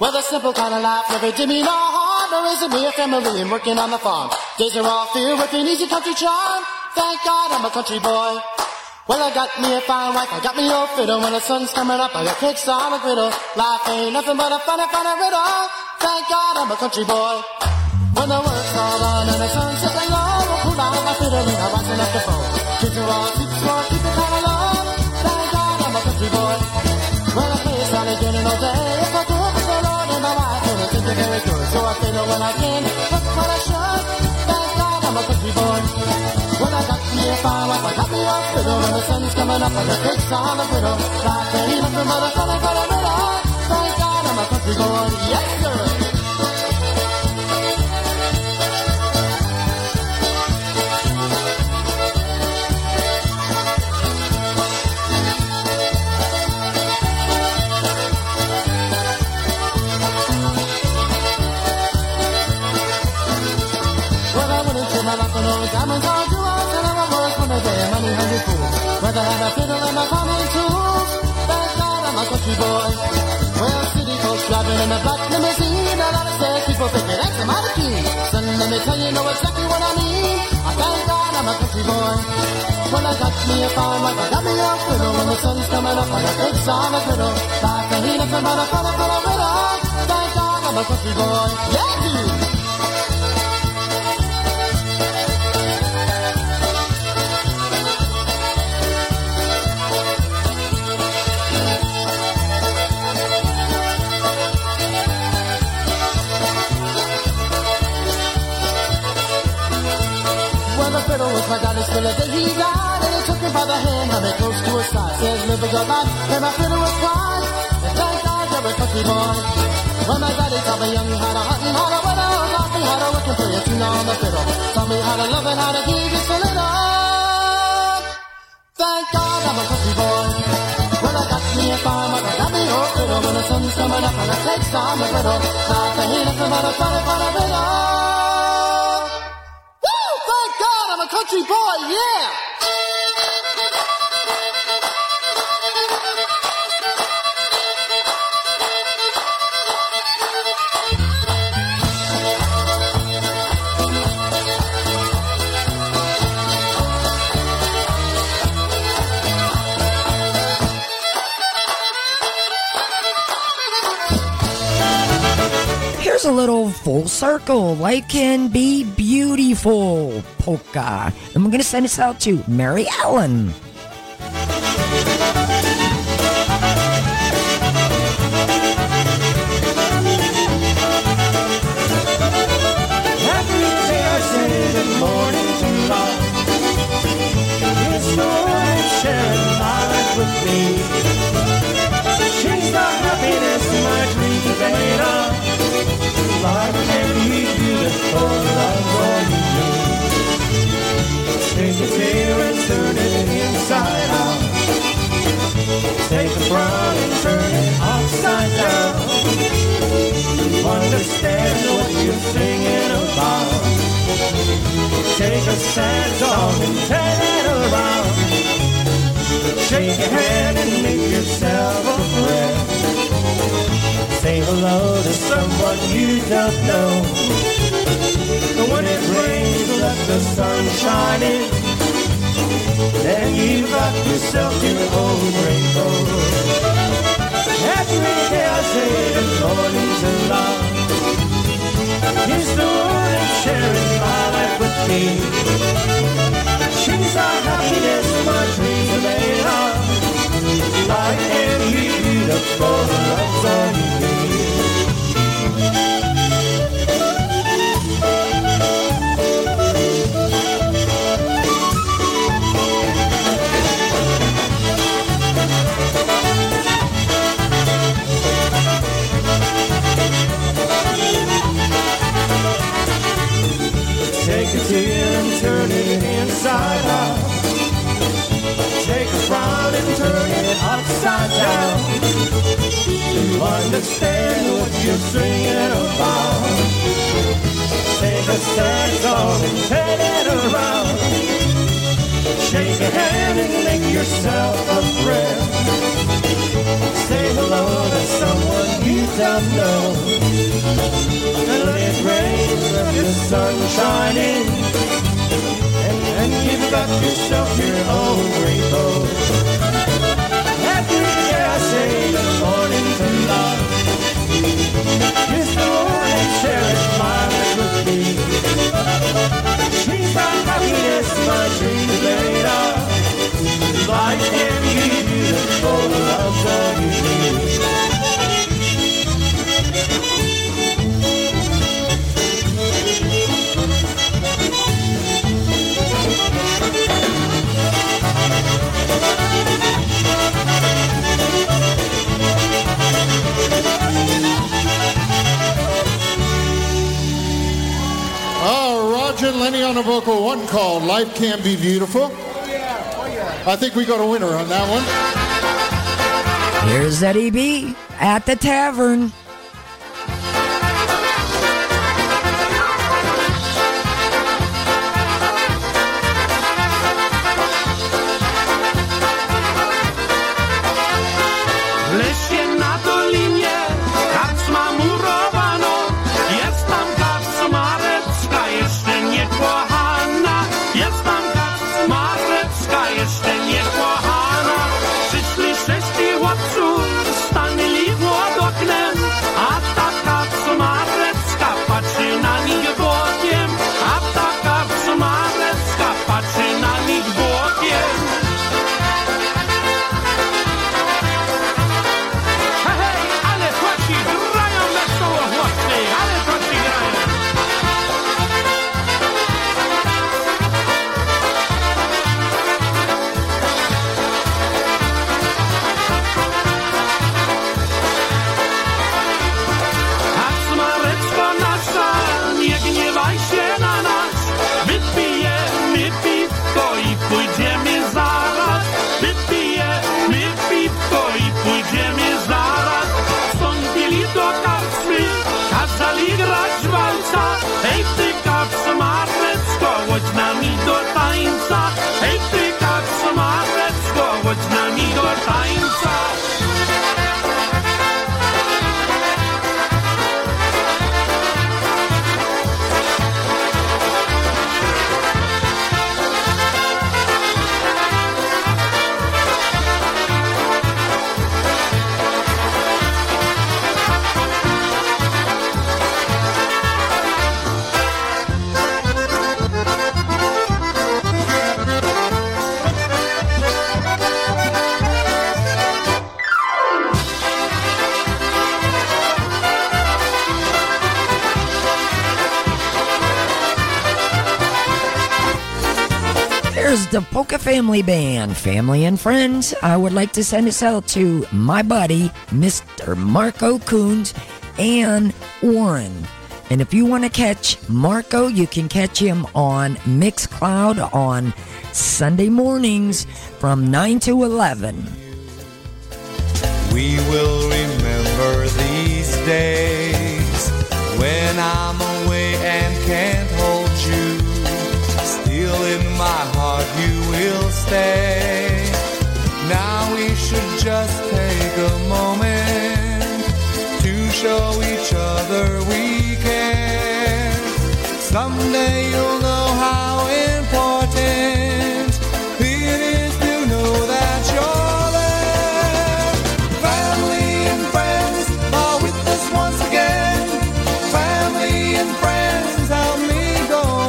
With a simple kind of life, never did me no harm. Or is it me a family and working on the farm? Days are all filled with an easy country charm. Thank God I'm a country boy. Well, I got me a fine wife, I got me old fiddle. When the sun's coming up, I got kicks on the griddle. Life ain't nothing but a funny riddle. Thank God I'm a country boy. When the work's all done and the sun's setting low, I'll pull out my fiddle and I'll rise up the phone. Kids are all peeps, all people come along. Thank God I'm a country boy. Well, I play Sonny Grinning all day. If I do it with the Lord and my wife, and it's a very good. So I fiddle when I can, look what I should. Thank God I'm a country boy. When I got me a fine wife, I got me a fiddle. When the sun's coming up, I got kicks on the fiddle. Life ain't nothing but a funny riddle. Thank God I'm a country boy. Yes, sir. Diamonds are jewels, and I'm a worse when I day, money and the fool. Whether I have a fiddle and my farming tools, thank God I'm a country boy. Well, city folks driving in a black limousine, a lot of sad people thinking that's a mighty key. Son, let me tell you, know exactly what I mean. I thank God I'm a country boy. When I got me a farm, I got me a fiddle. When the sun's coming up, I got eggs on a fiddle. Life ain't nothing but a funny riddle. Thank God I'm a country boy. Yeah, dude. My daddy's fiddle that he died, and he took me by the hand, held me close to his side. Says, live a good life, and my fiddle was pride. And thank God you're a country boy. When my daddy taught me young how to hunt and how to whittle, taught me how to work and play a tune on the fiddle, taught me how to love and how to give just a little. Thank God I'm a country boy. When I got me a farm, I got me old fiddle. When the sun's coming up and the takes on the fiddle, life ain't nothing but a funny riddle. Country boy, yeah! Here's a little full circle, life can be beautiful polka. And we're going to send this out to Mary Ellen. Take the brown and turn it upside down. Understand what you're singing about. Take a sad song and turn it around. Shake your hand and make yourself a friend. Say hello to someone you don't know. When it rains, let the sun shine in. Then you've got yourself your own rainbow. Every day I say the morning to love. He's the one that's sharing my life with me. She's our happiness, my dreams are made of. Like every beautiful love's on me. Turn it inside out. Take a frown and turn it upside down. You understand what you're singing about. Take a sad song and turn it around. your hand and make yourself a friend. Say hello to someone you don't know. And let it rain, let the sun shine in. And you've got yourself your own rainbow. Happy Saturday morning to love. Kiss the Lord and share it, my little bee. She's my happiness, my dream later. Life can be beautiful, love's all you need. Lenny on the vocal, one called Life Can Be Beautiful. Oh, yeah. Oh, yeah. I think we got a winner on that one. Here's Eddie B at the tavern. The Polka Family Band, family and friends. I would like to send this out to my buddy, Mr. Marco Coons and Warren. And if you want to catch Marco, you can catch him on Mixcloud on Sunday mornings from 9 to 11. We will remember these days when I'm away and can't hold you. Still in my heart you will stay. Now we should just take a moment to show each other we care. Someday you'll know how important it is to know that you're there. Family and friends are with us once again. Family and friends help me go on.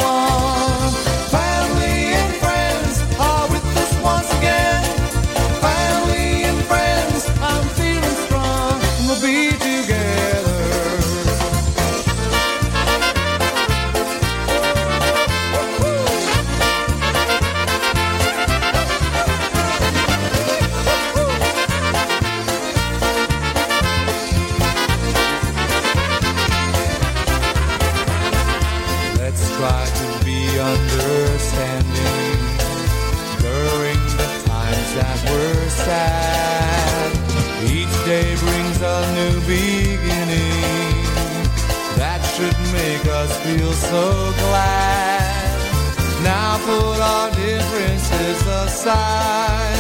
Feel so glad. Now put our differences others aside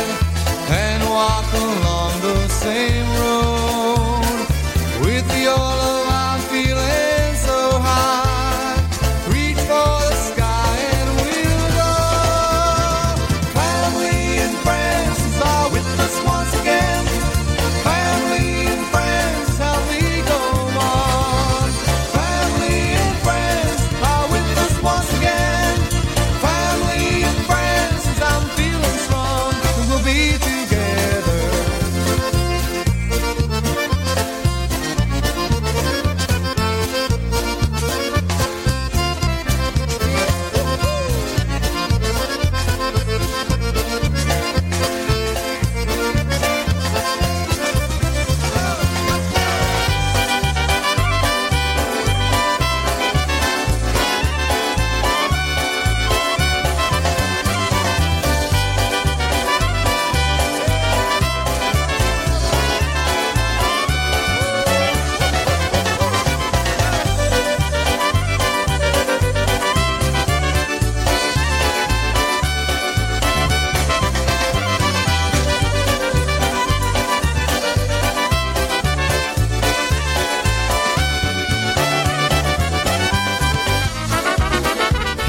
and walk along the same road with the all of my feeling so high. Reach for the sky and we'll go. Family and friends are with us once again. Family and friends, help me go on. Family and friends are with us once again. Family and friends, I'm feeling strong, and we'll be together.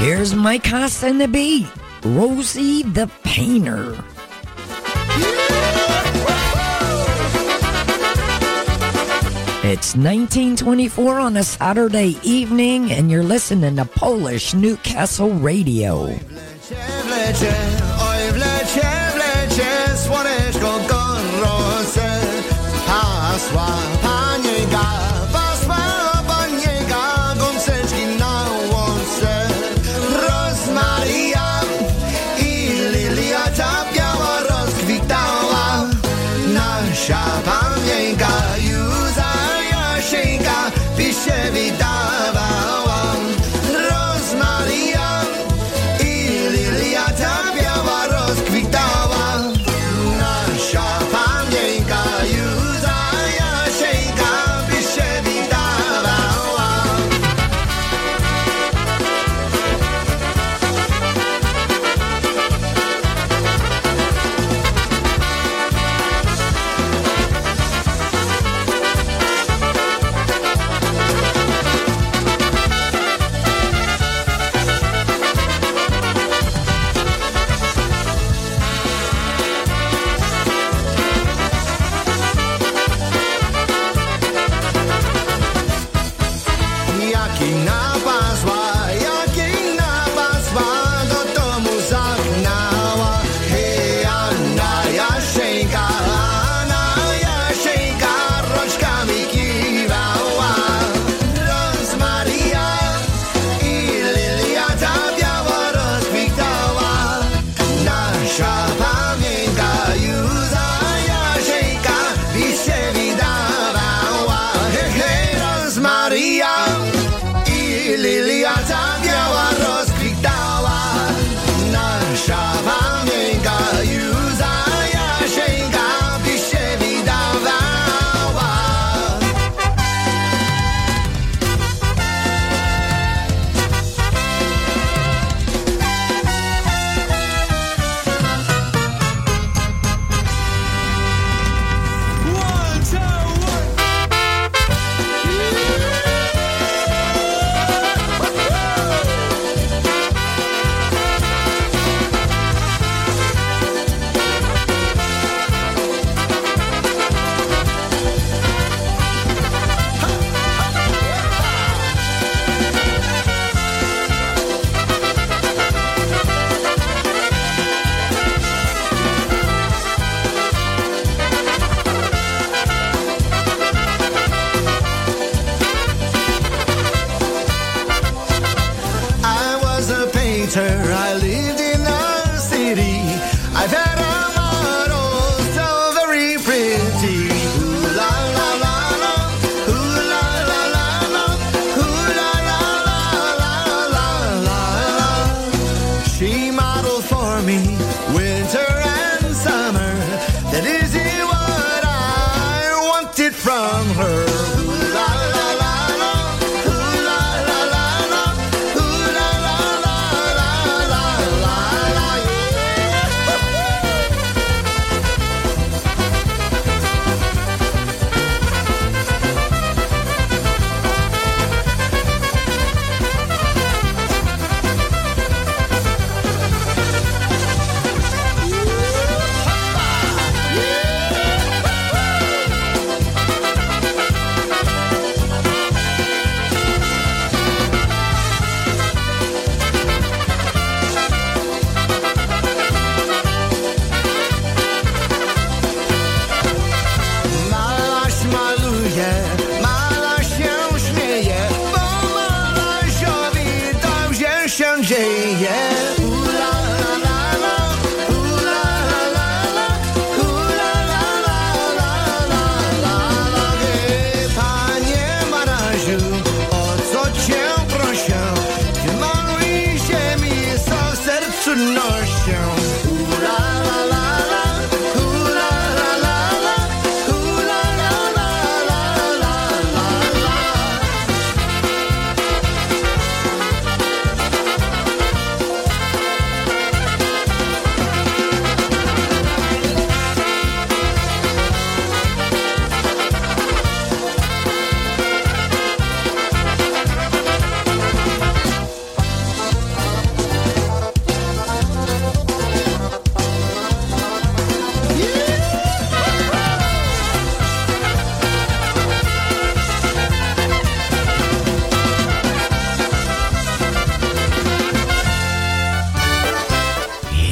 Here's Mike Haas and the Bee, Rosie the Painter. It's 1924 on a Saturday evening, and you're listening to Polish Newcastle Radio.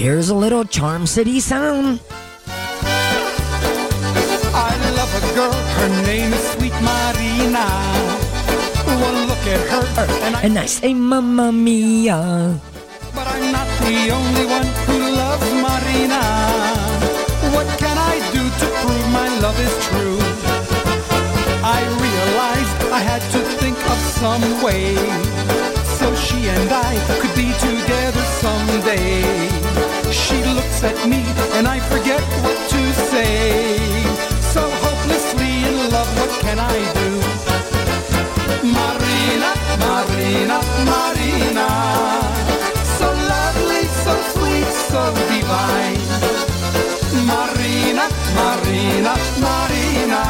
Here's a little Charm City sound. I love a girl, her name is Sweet Marina. Well, look at her, and I say Mamma Mia. But I'm not the only one who loves Marina. What can I do to prove my love is true? I realized I had to think of some way, so she and I could be together someday. She looks at me and I forget what to say. So hopelessly in love, what can I do? Marina, Marina, Marina, so lovely, so sweet, so divine. Marina, Marina, Marina,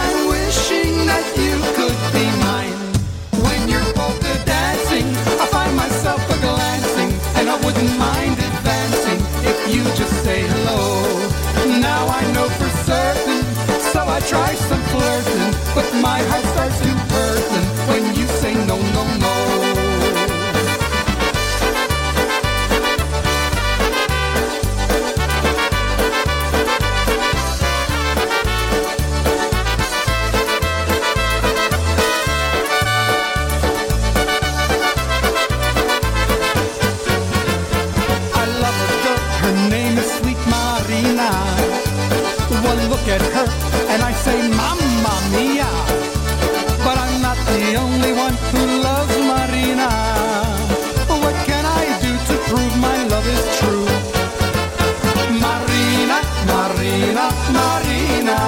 I'm wishing that you could be mine. When you're both dancing, I find myself a-glancing, and I wouldn't mind advancing if you just say hello. Now I know for certain, so I try some flirting, but my heart starts to burden when you say no, no, no. I love her girl, her name is Sweet Marina. One look at her and I say, Mamma Mia. But I'm not the only one who loves Marina. What can I do to prove my love is true? Marina, Marina, Marina,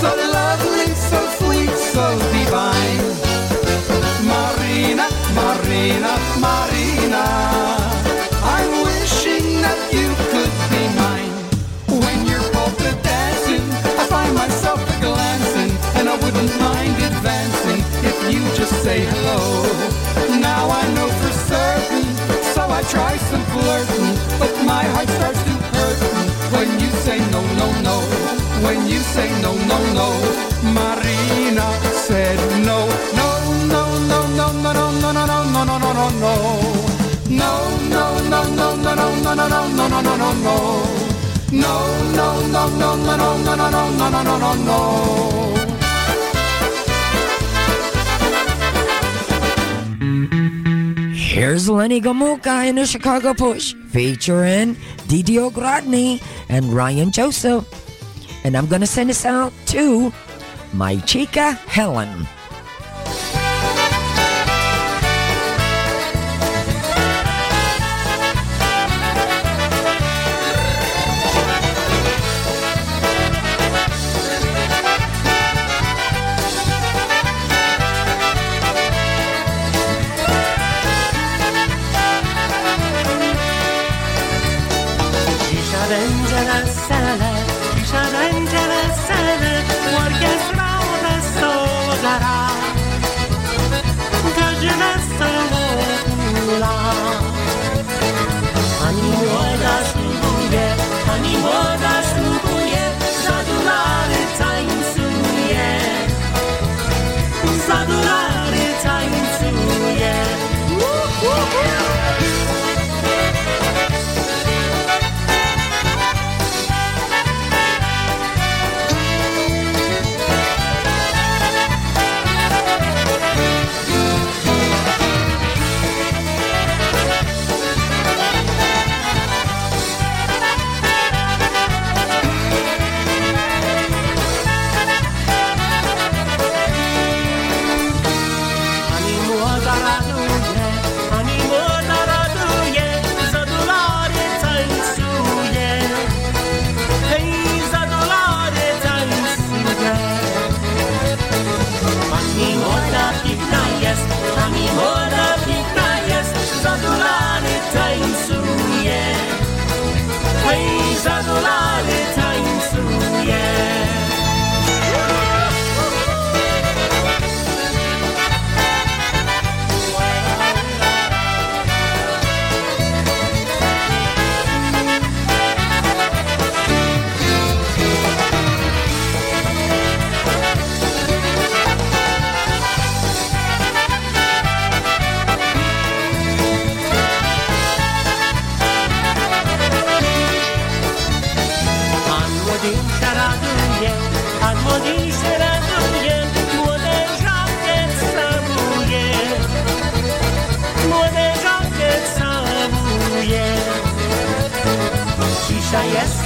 so lovely, so sweet, so divine. Marina, Marina, Marina, I'm wishing that you could be mine. Myself a glancing, and I wouldn't mind advancing if you just say hello. Now I know for certain, so I try some flirting, but my heart starts to hurt when you say no, no, no. When you say no, no, no. Marina said no, no, no, no, no, no, no, no, no, no, no, no, no, no. No, no, no, no, no, no, no, no, no, no, no, no. No, no, no, no, no, no, no, no, no, no, no, no, no. Here's Lenny Gomulka in the Chicago Push, featuring Didi Ogrodny and Ryan Joseph. And I'm going to send this out to my chica, Helen. Sarà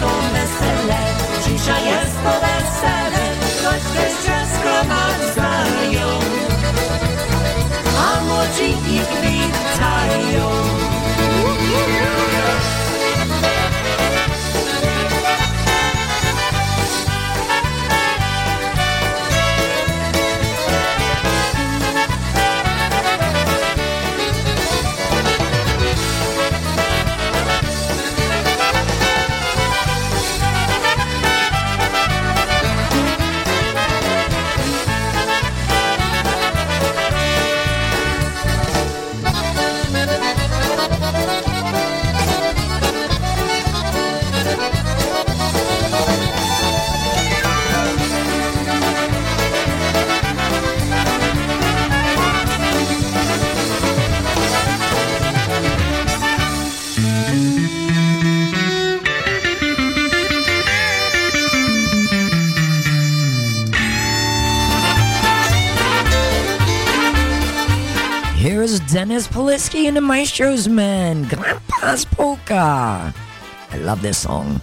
są wesele, dzisiaj jest po wesele, choć też dziecko macają, a młodzi ich witają. Dennis Poliski and the Maestro's Men, Grandpa's Polka. I love this song.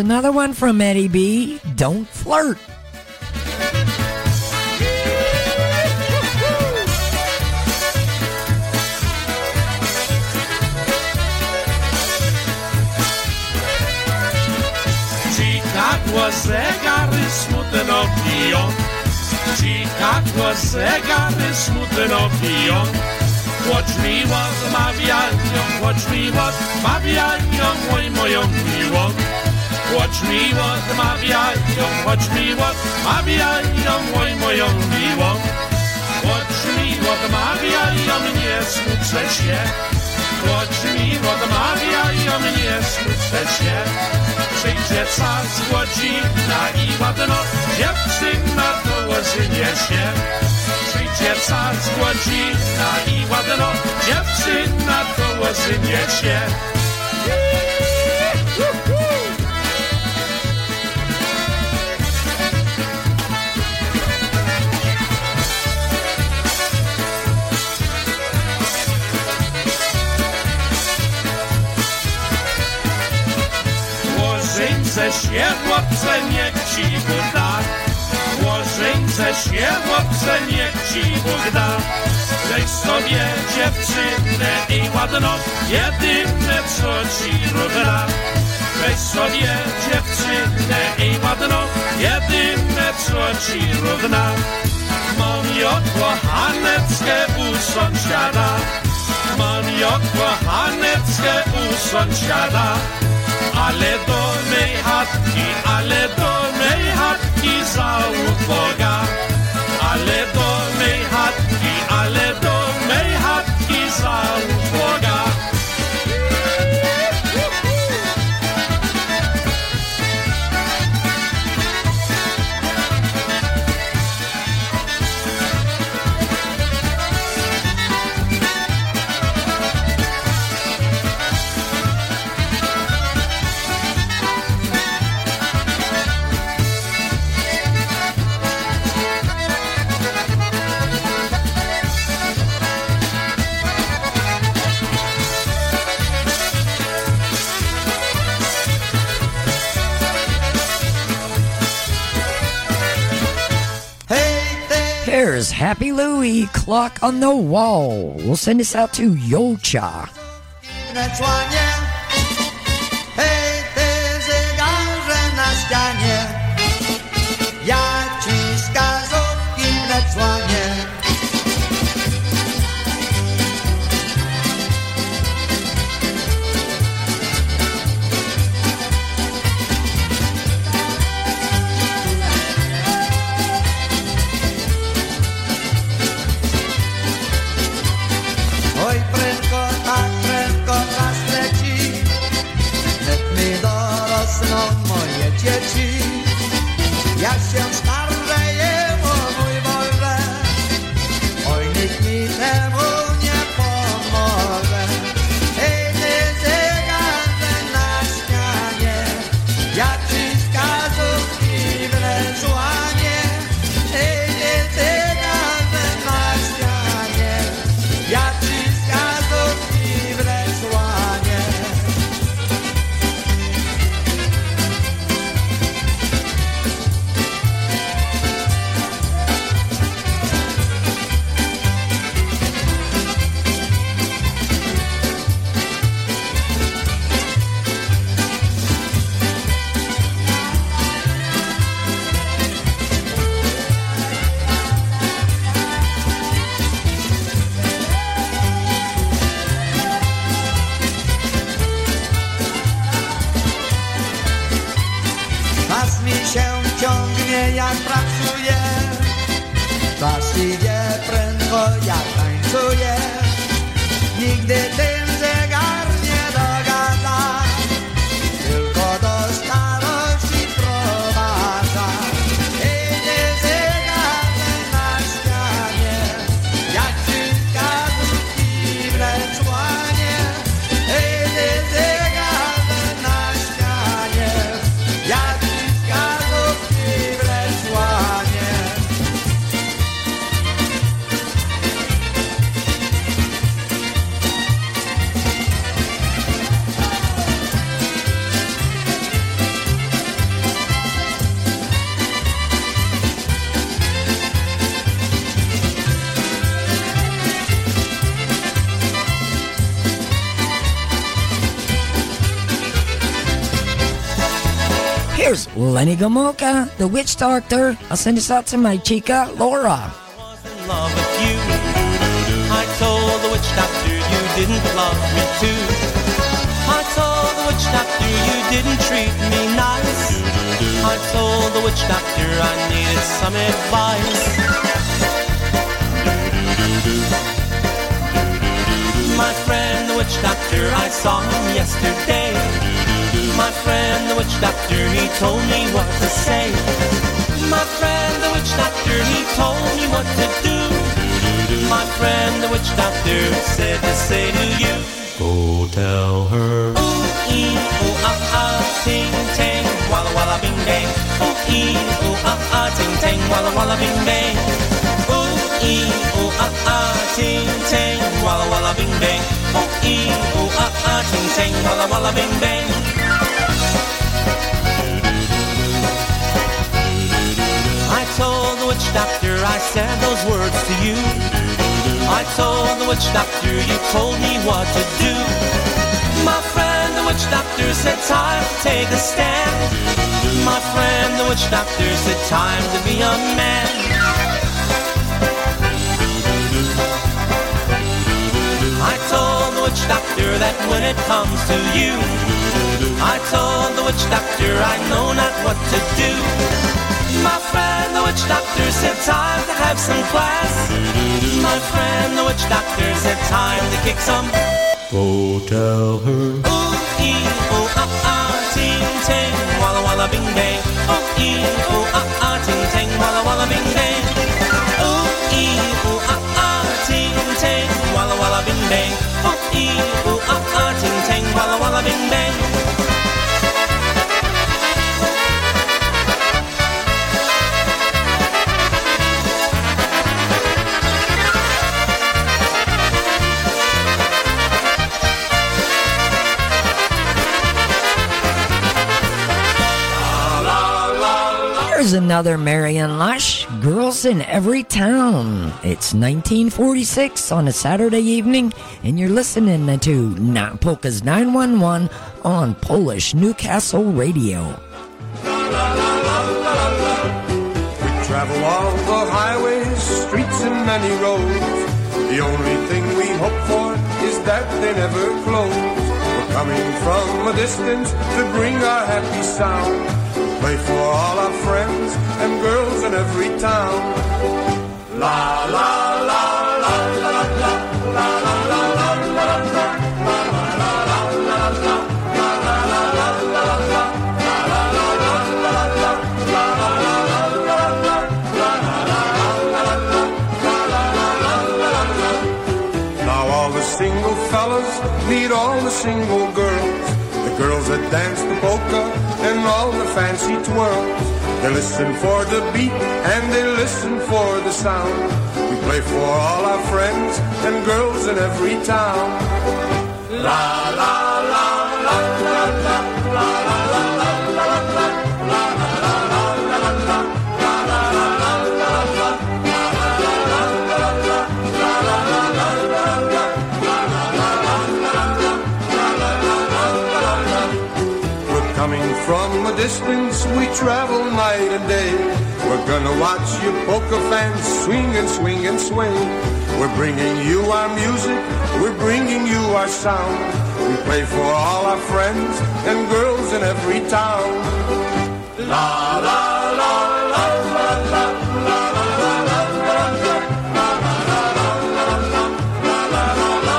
Another one from Eddie B. Don't Flirt. Cikadło zegary smutno piją. Cikadło zegary smutno piją. Choć miło zmawiają, choć miło zmawiają, oj moją miło. Watch me what my young, watch me what my young, oj moją miło. Watch me what my young, nie smucę się. Watch me what my young, nie smucę się. Przyjdzie czas godzina i ładno dziewczyna to osiniesie. Przyjdzie czas godzina i ładno dziewczyna to osiniesie. ze świerłopce niech ci Bóg da. Łożyńce świerłopce niech ci Bóg da. Weź sobie dziewczynę i ładno, jedyne co ci Bóg da. Weź sobie dziewczynę i ładno, jedyne co ci Bóg da. Mam ją kochaneczkę u sąsiada. Mam ją kochaneczkę u sąsiada. Ale do mej chatki załóg Boga. Ale do mej chatki załóg Boga. There's Happy Louie, Clock on the Wall. We'll send this out to Yolcha. That's one, yeah. Hey, there's a garza na ścianie. Ja ci wskazuję, that's one, yeah. Ja się starzeję, o mój Boże, oj nikt mi temu nie pomoże. Hej, ty zegarze na ścianie, ja ci wskazówki wręcz łamię. Hej, ty zegarze na ścianie, ja ci wskazówki wręcz łamię. Jak pracuję, czas idzie prędko, ja tańcuję. Nigdy ten zegar nie dogada, tylko do starości prowadza. Ej, nie zegarze na ścianie, jak ci wskazówki wręcz łanie. Ej, nie zegarze na ścianie, jak ci wskazówki wręcz. Here's Lenny Gomulka, the witch doctor. I'll send this out to my chica, Laura. I was in love with you. I told the witch doctor you didn't love me too. I told the witch doctor you didn't treat me nice. I told the witch doctor I needed some advice. My friend, the witch doctor, I saw him yesterday. My friend, the witch doctor, he told me what to say. My friend, the witch doctor, he told me what to do. My friend, the witch doctor, said to say to you, go tell her. Ooh-ee, ooh-ah-ah, ting-tang, walla-walla-bing-bang. Ooh-ee, ooh-ah-ah, ting-tang, walla-walla-bing-bang. Ooh-ee, ooh-ah-ah, ting-tang, walla-walla-bing-bang. Ooh-ee, ooh-ah-ah, ting-tang, walla-walla-bing-bang. told the witch doctor I said those words to you. I told the witch doctor you told me what to do. My friend, the witch doctor said time to take a stand. My friend, the witch doctor said time to be a man. I told the witch doctor that when it comes to you, I told the witch doctor I know not what to do. My friend, the witch doctor said time to have some class. My friend, the witch doctor said time to kick some. Oh, tell her. Ooh-ee, ooh-ah-ah, ting-ting, walla-walla, bing-bang. Ooh-ee, ooh-ah-ah, ting-ting, walla-walla, bing-bang. Ooh-ee, ooh-ah-ah, ting-ting, walla walla bing bang, ooh ee ooh ah ah ting ting, walla walla bing bang. Here's another Mary and Lush, Girls in Every Town. It's 1946 on a Saturday evening, and you're listening to Polka's 911 on Polish Newcastle Radio. We travel all the highways, streets, and many roads. The only thing we hope for is that they never close. We're coming from a distance to bring our happy sound. Play for all our friends and girls in every town. La la la la la la la la la la la la la la la la la. Now all the single fellas need all the single girls. The girls that dance the polka and all the fancy twirls. They listen for the beat and they listen for the sound. We play for all our friends and girls in every town. La la la la la la la la la la la la la la la la la la. From a distance we travel night and day. We're gonna watch you polka fans swing and swing and sway. We're bringing you our music, we're bringing you our sound. We play for all our friends and girls in every town. La la la la la la la la la la la la la la la la la la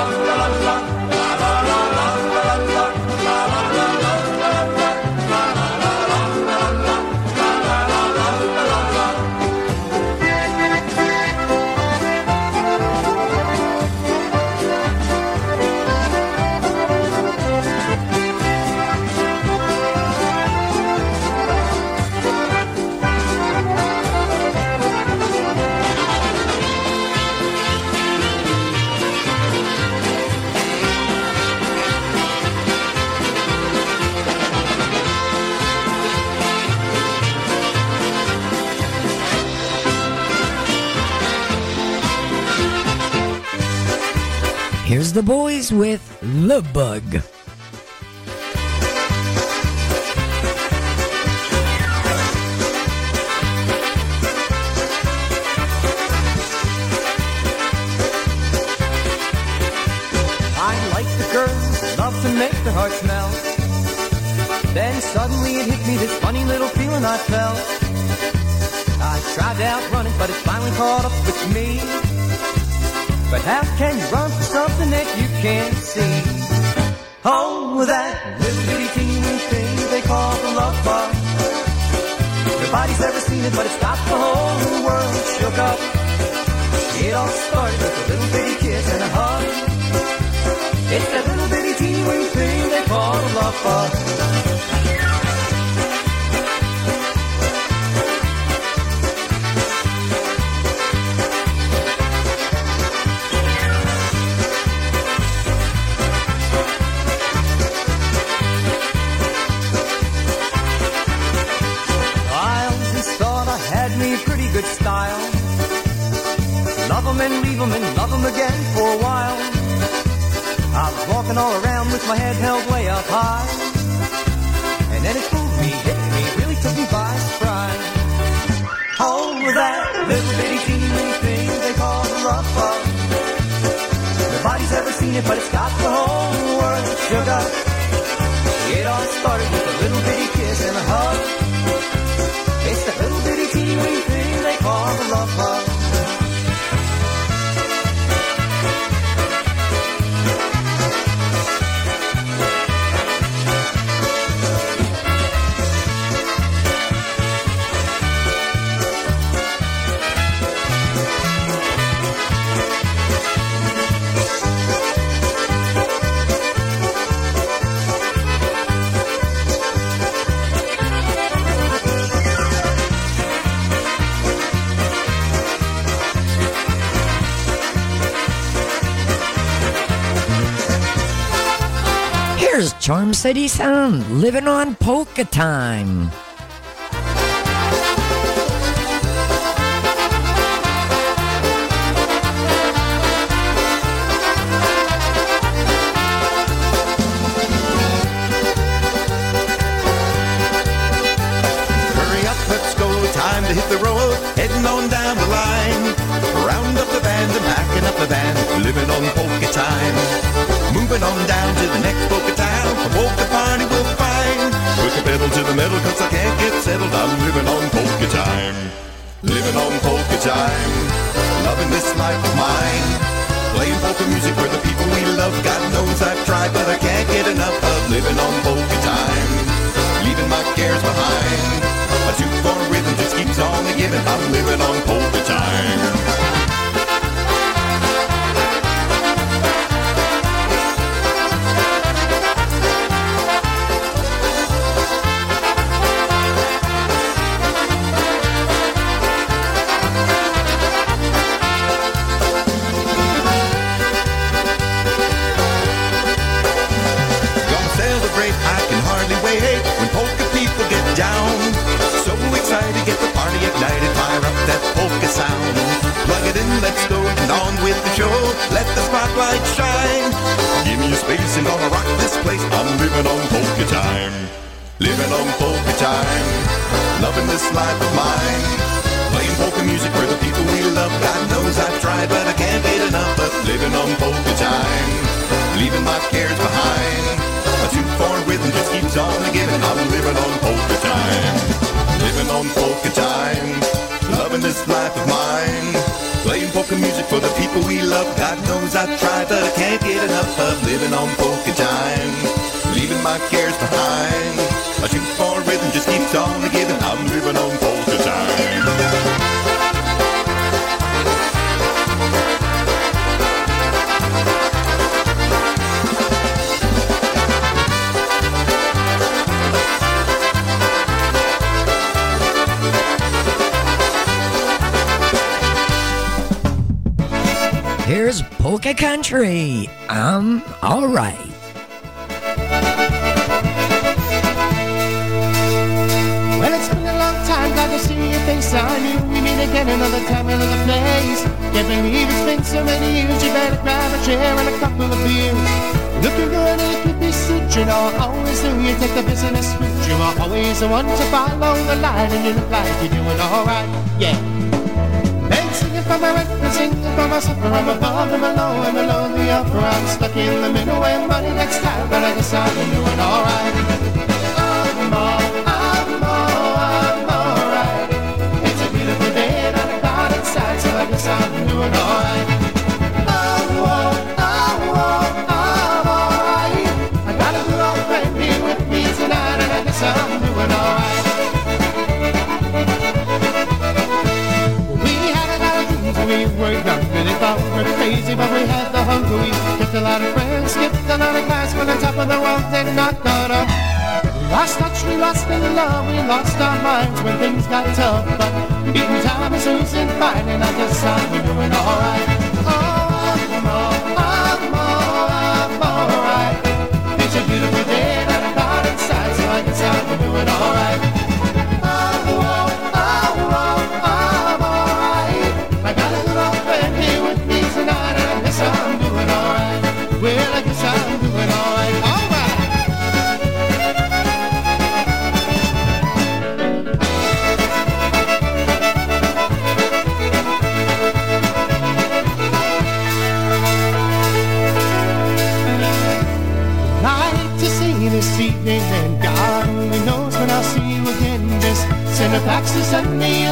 la la. Here's the boys with The Bug. I like the girls, love to make their hearts melt. Then suddenly it hit me, this funny little feeling I felt. I tried to outrun it, but it finally caught up with me. But how can you run for something that you can't see? Oh, that little bitty teeny thing they call the love bug. Nobody's ever seen it, but it's got the whole world shook up. It all started with a little bitty kiss and a hug. It's that little bitty teeny wee thing they call the love bug. me pretty good style. Love 'em and leave 'em and love 'em again for a while. I was walking all around with my head held way up high, and then it fooled me, hit me, really took me by surprise. Oh, that little bitty teeny weeny thing they call the rough up. Nobody's ever seen it, but it's got the whole world of sugar. It all started with a little bitty kiss and a hug. It's that little bitty teeny weeny thing they call the rough up. Charm City Sound, living on polka time. Hurry up, let's go, time to hit the road, heading on down the line. Round up the band and backing up the band, living on polka time. Moving on down to the next polka town, a polka party we'll find. Put the pedal to the metal, 'cause I can't get settled. I'm living on polka time. Living on polka time. Loving this life of mine. Playing polka music for the people we love. God knows I've tried, but I can't get enough of living on polka time. Leaving my cares behind. A tune for a rhythm just keeps on the giving. I'm living on polka time. Sound. Plug it in, let's go, and on with the show. Let the spotlight shine. Give me your space and gonna rock this place. I'm living on polka time. Living on polka time. Loving this life of mine. Playing polka music for the people we love. God knows I've tried, but I can't get enough of living on polka time. Leaving my cares behind. A two-foreign rhythm just keeps on giving. I'm living on polka time. Living on polka time. Loving this life of mine. Playing polka music for the people we love. God knows I've tried, but I can't get enough of living on polka time. Leaving my cares behind. A two-foreign rhythm just keeps on giving. I'm living on polka time. Here's polka country. I'm all right. Well, it's been a long time, glad to see your face. I knew we meet again another time, another place. Can't believe it's been so many years. You better grab a chair and a couple of beers. Looking good in a hippie suit, you know I always do. You take the business route, you are always the one to follow the line, and you look like you're doing all right. Yeah. Singing for my rent, singing for my supper. I'm above and below, I'm below the upper. I'm stuck in the middle, and money next time, but I guess I've been doing all right. I'm all right. It's a beautiful day and not a cloud outside, so I guess I've been doing all right. I'm all right. I got a good old friend here with me tonight, and I guess I'm doing all right. We were young and it thought we were crazy, but we had the hunger. We kept a lot of friends, skipped a lot of class, went on top of the world and not got up. We lost touch, we lost in love, we lost our minds when things got tough. But beating time is losing fight, and I decided we're doing all right. Oh, I'm all right. It's a beautiful day and I'm out inside, so I can tell we're doing all right. Oh,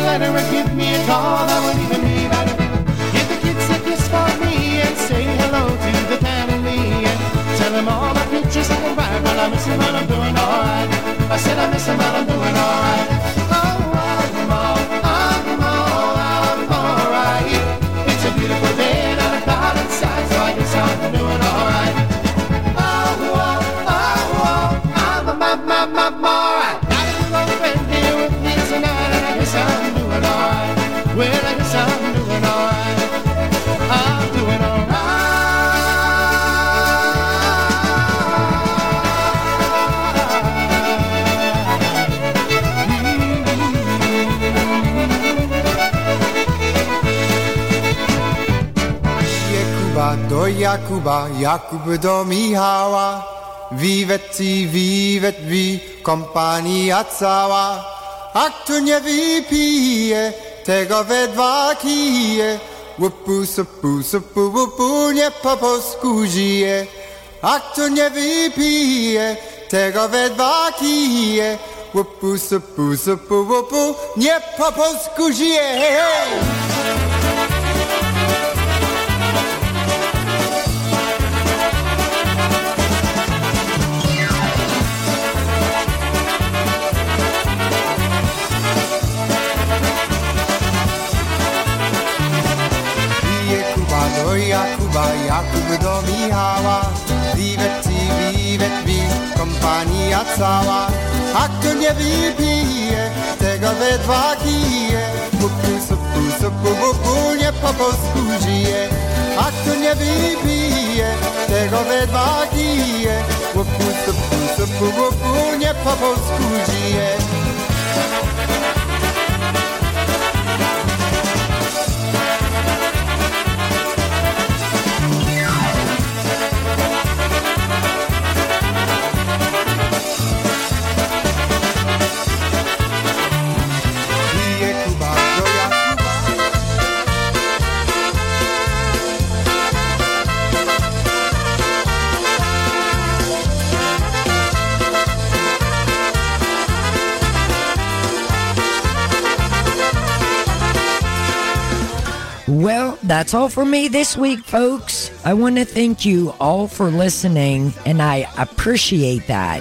a letter or give me a call, that would even be better. Give the kids a kiss for me and say hello to the family. And tell them all the pictures I can buy. Well, I miss them and I'm doing all right. I said I miss them and I'm doing all right. Oh, I'm all right. It's a beautiful day and I'm out inside, so I guess I'm doing all right. I'm all right. I have an old friend here with me tonight, and I guess I'm doing all right. Well, I guess I'm doing all right. I'm doing all right. Jakuba do Jakuba, Jakub do Michała. Wiwet wi, kompania cała. A kto nie wypije, tego we dwa kije. Łupu, supu, supu, łupu, nie po polsku żyje. A kto nie wypije, tego we dwa kije. Łupu, supu, supu, łupu, nie po polsku żyje. Jakuba, Jakub do Michała. Wiwet wi, kompania cała. A kto nie wypije, tego we dwa kije. Bupu, supu, supu, bupu, nie po polsku żyje. A kto nie wypije, tego we dwa kije. Bupu, supu, supu, bupu, nie po polsku żyje. Well, that's all for me this week, folks. I want to thank you all for listening, and I appreciate that.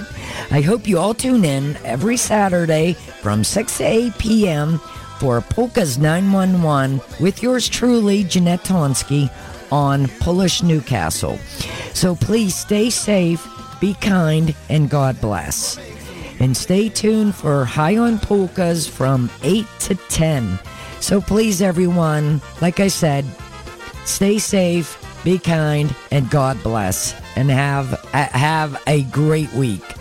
I hope you all tune in every Saturday from 6 to 8 p.m. for Polka's 911 with yours truly, Jeanette Tunsky, on Polish Newcastle. So please stay safe, be kind, and God bless. And stay tuned for High on Polkas from 8 to 10. So please, everyone, like I said, stay safe, be kind, and God bless. And have a great week.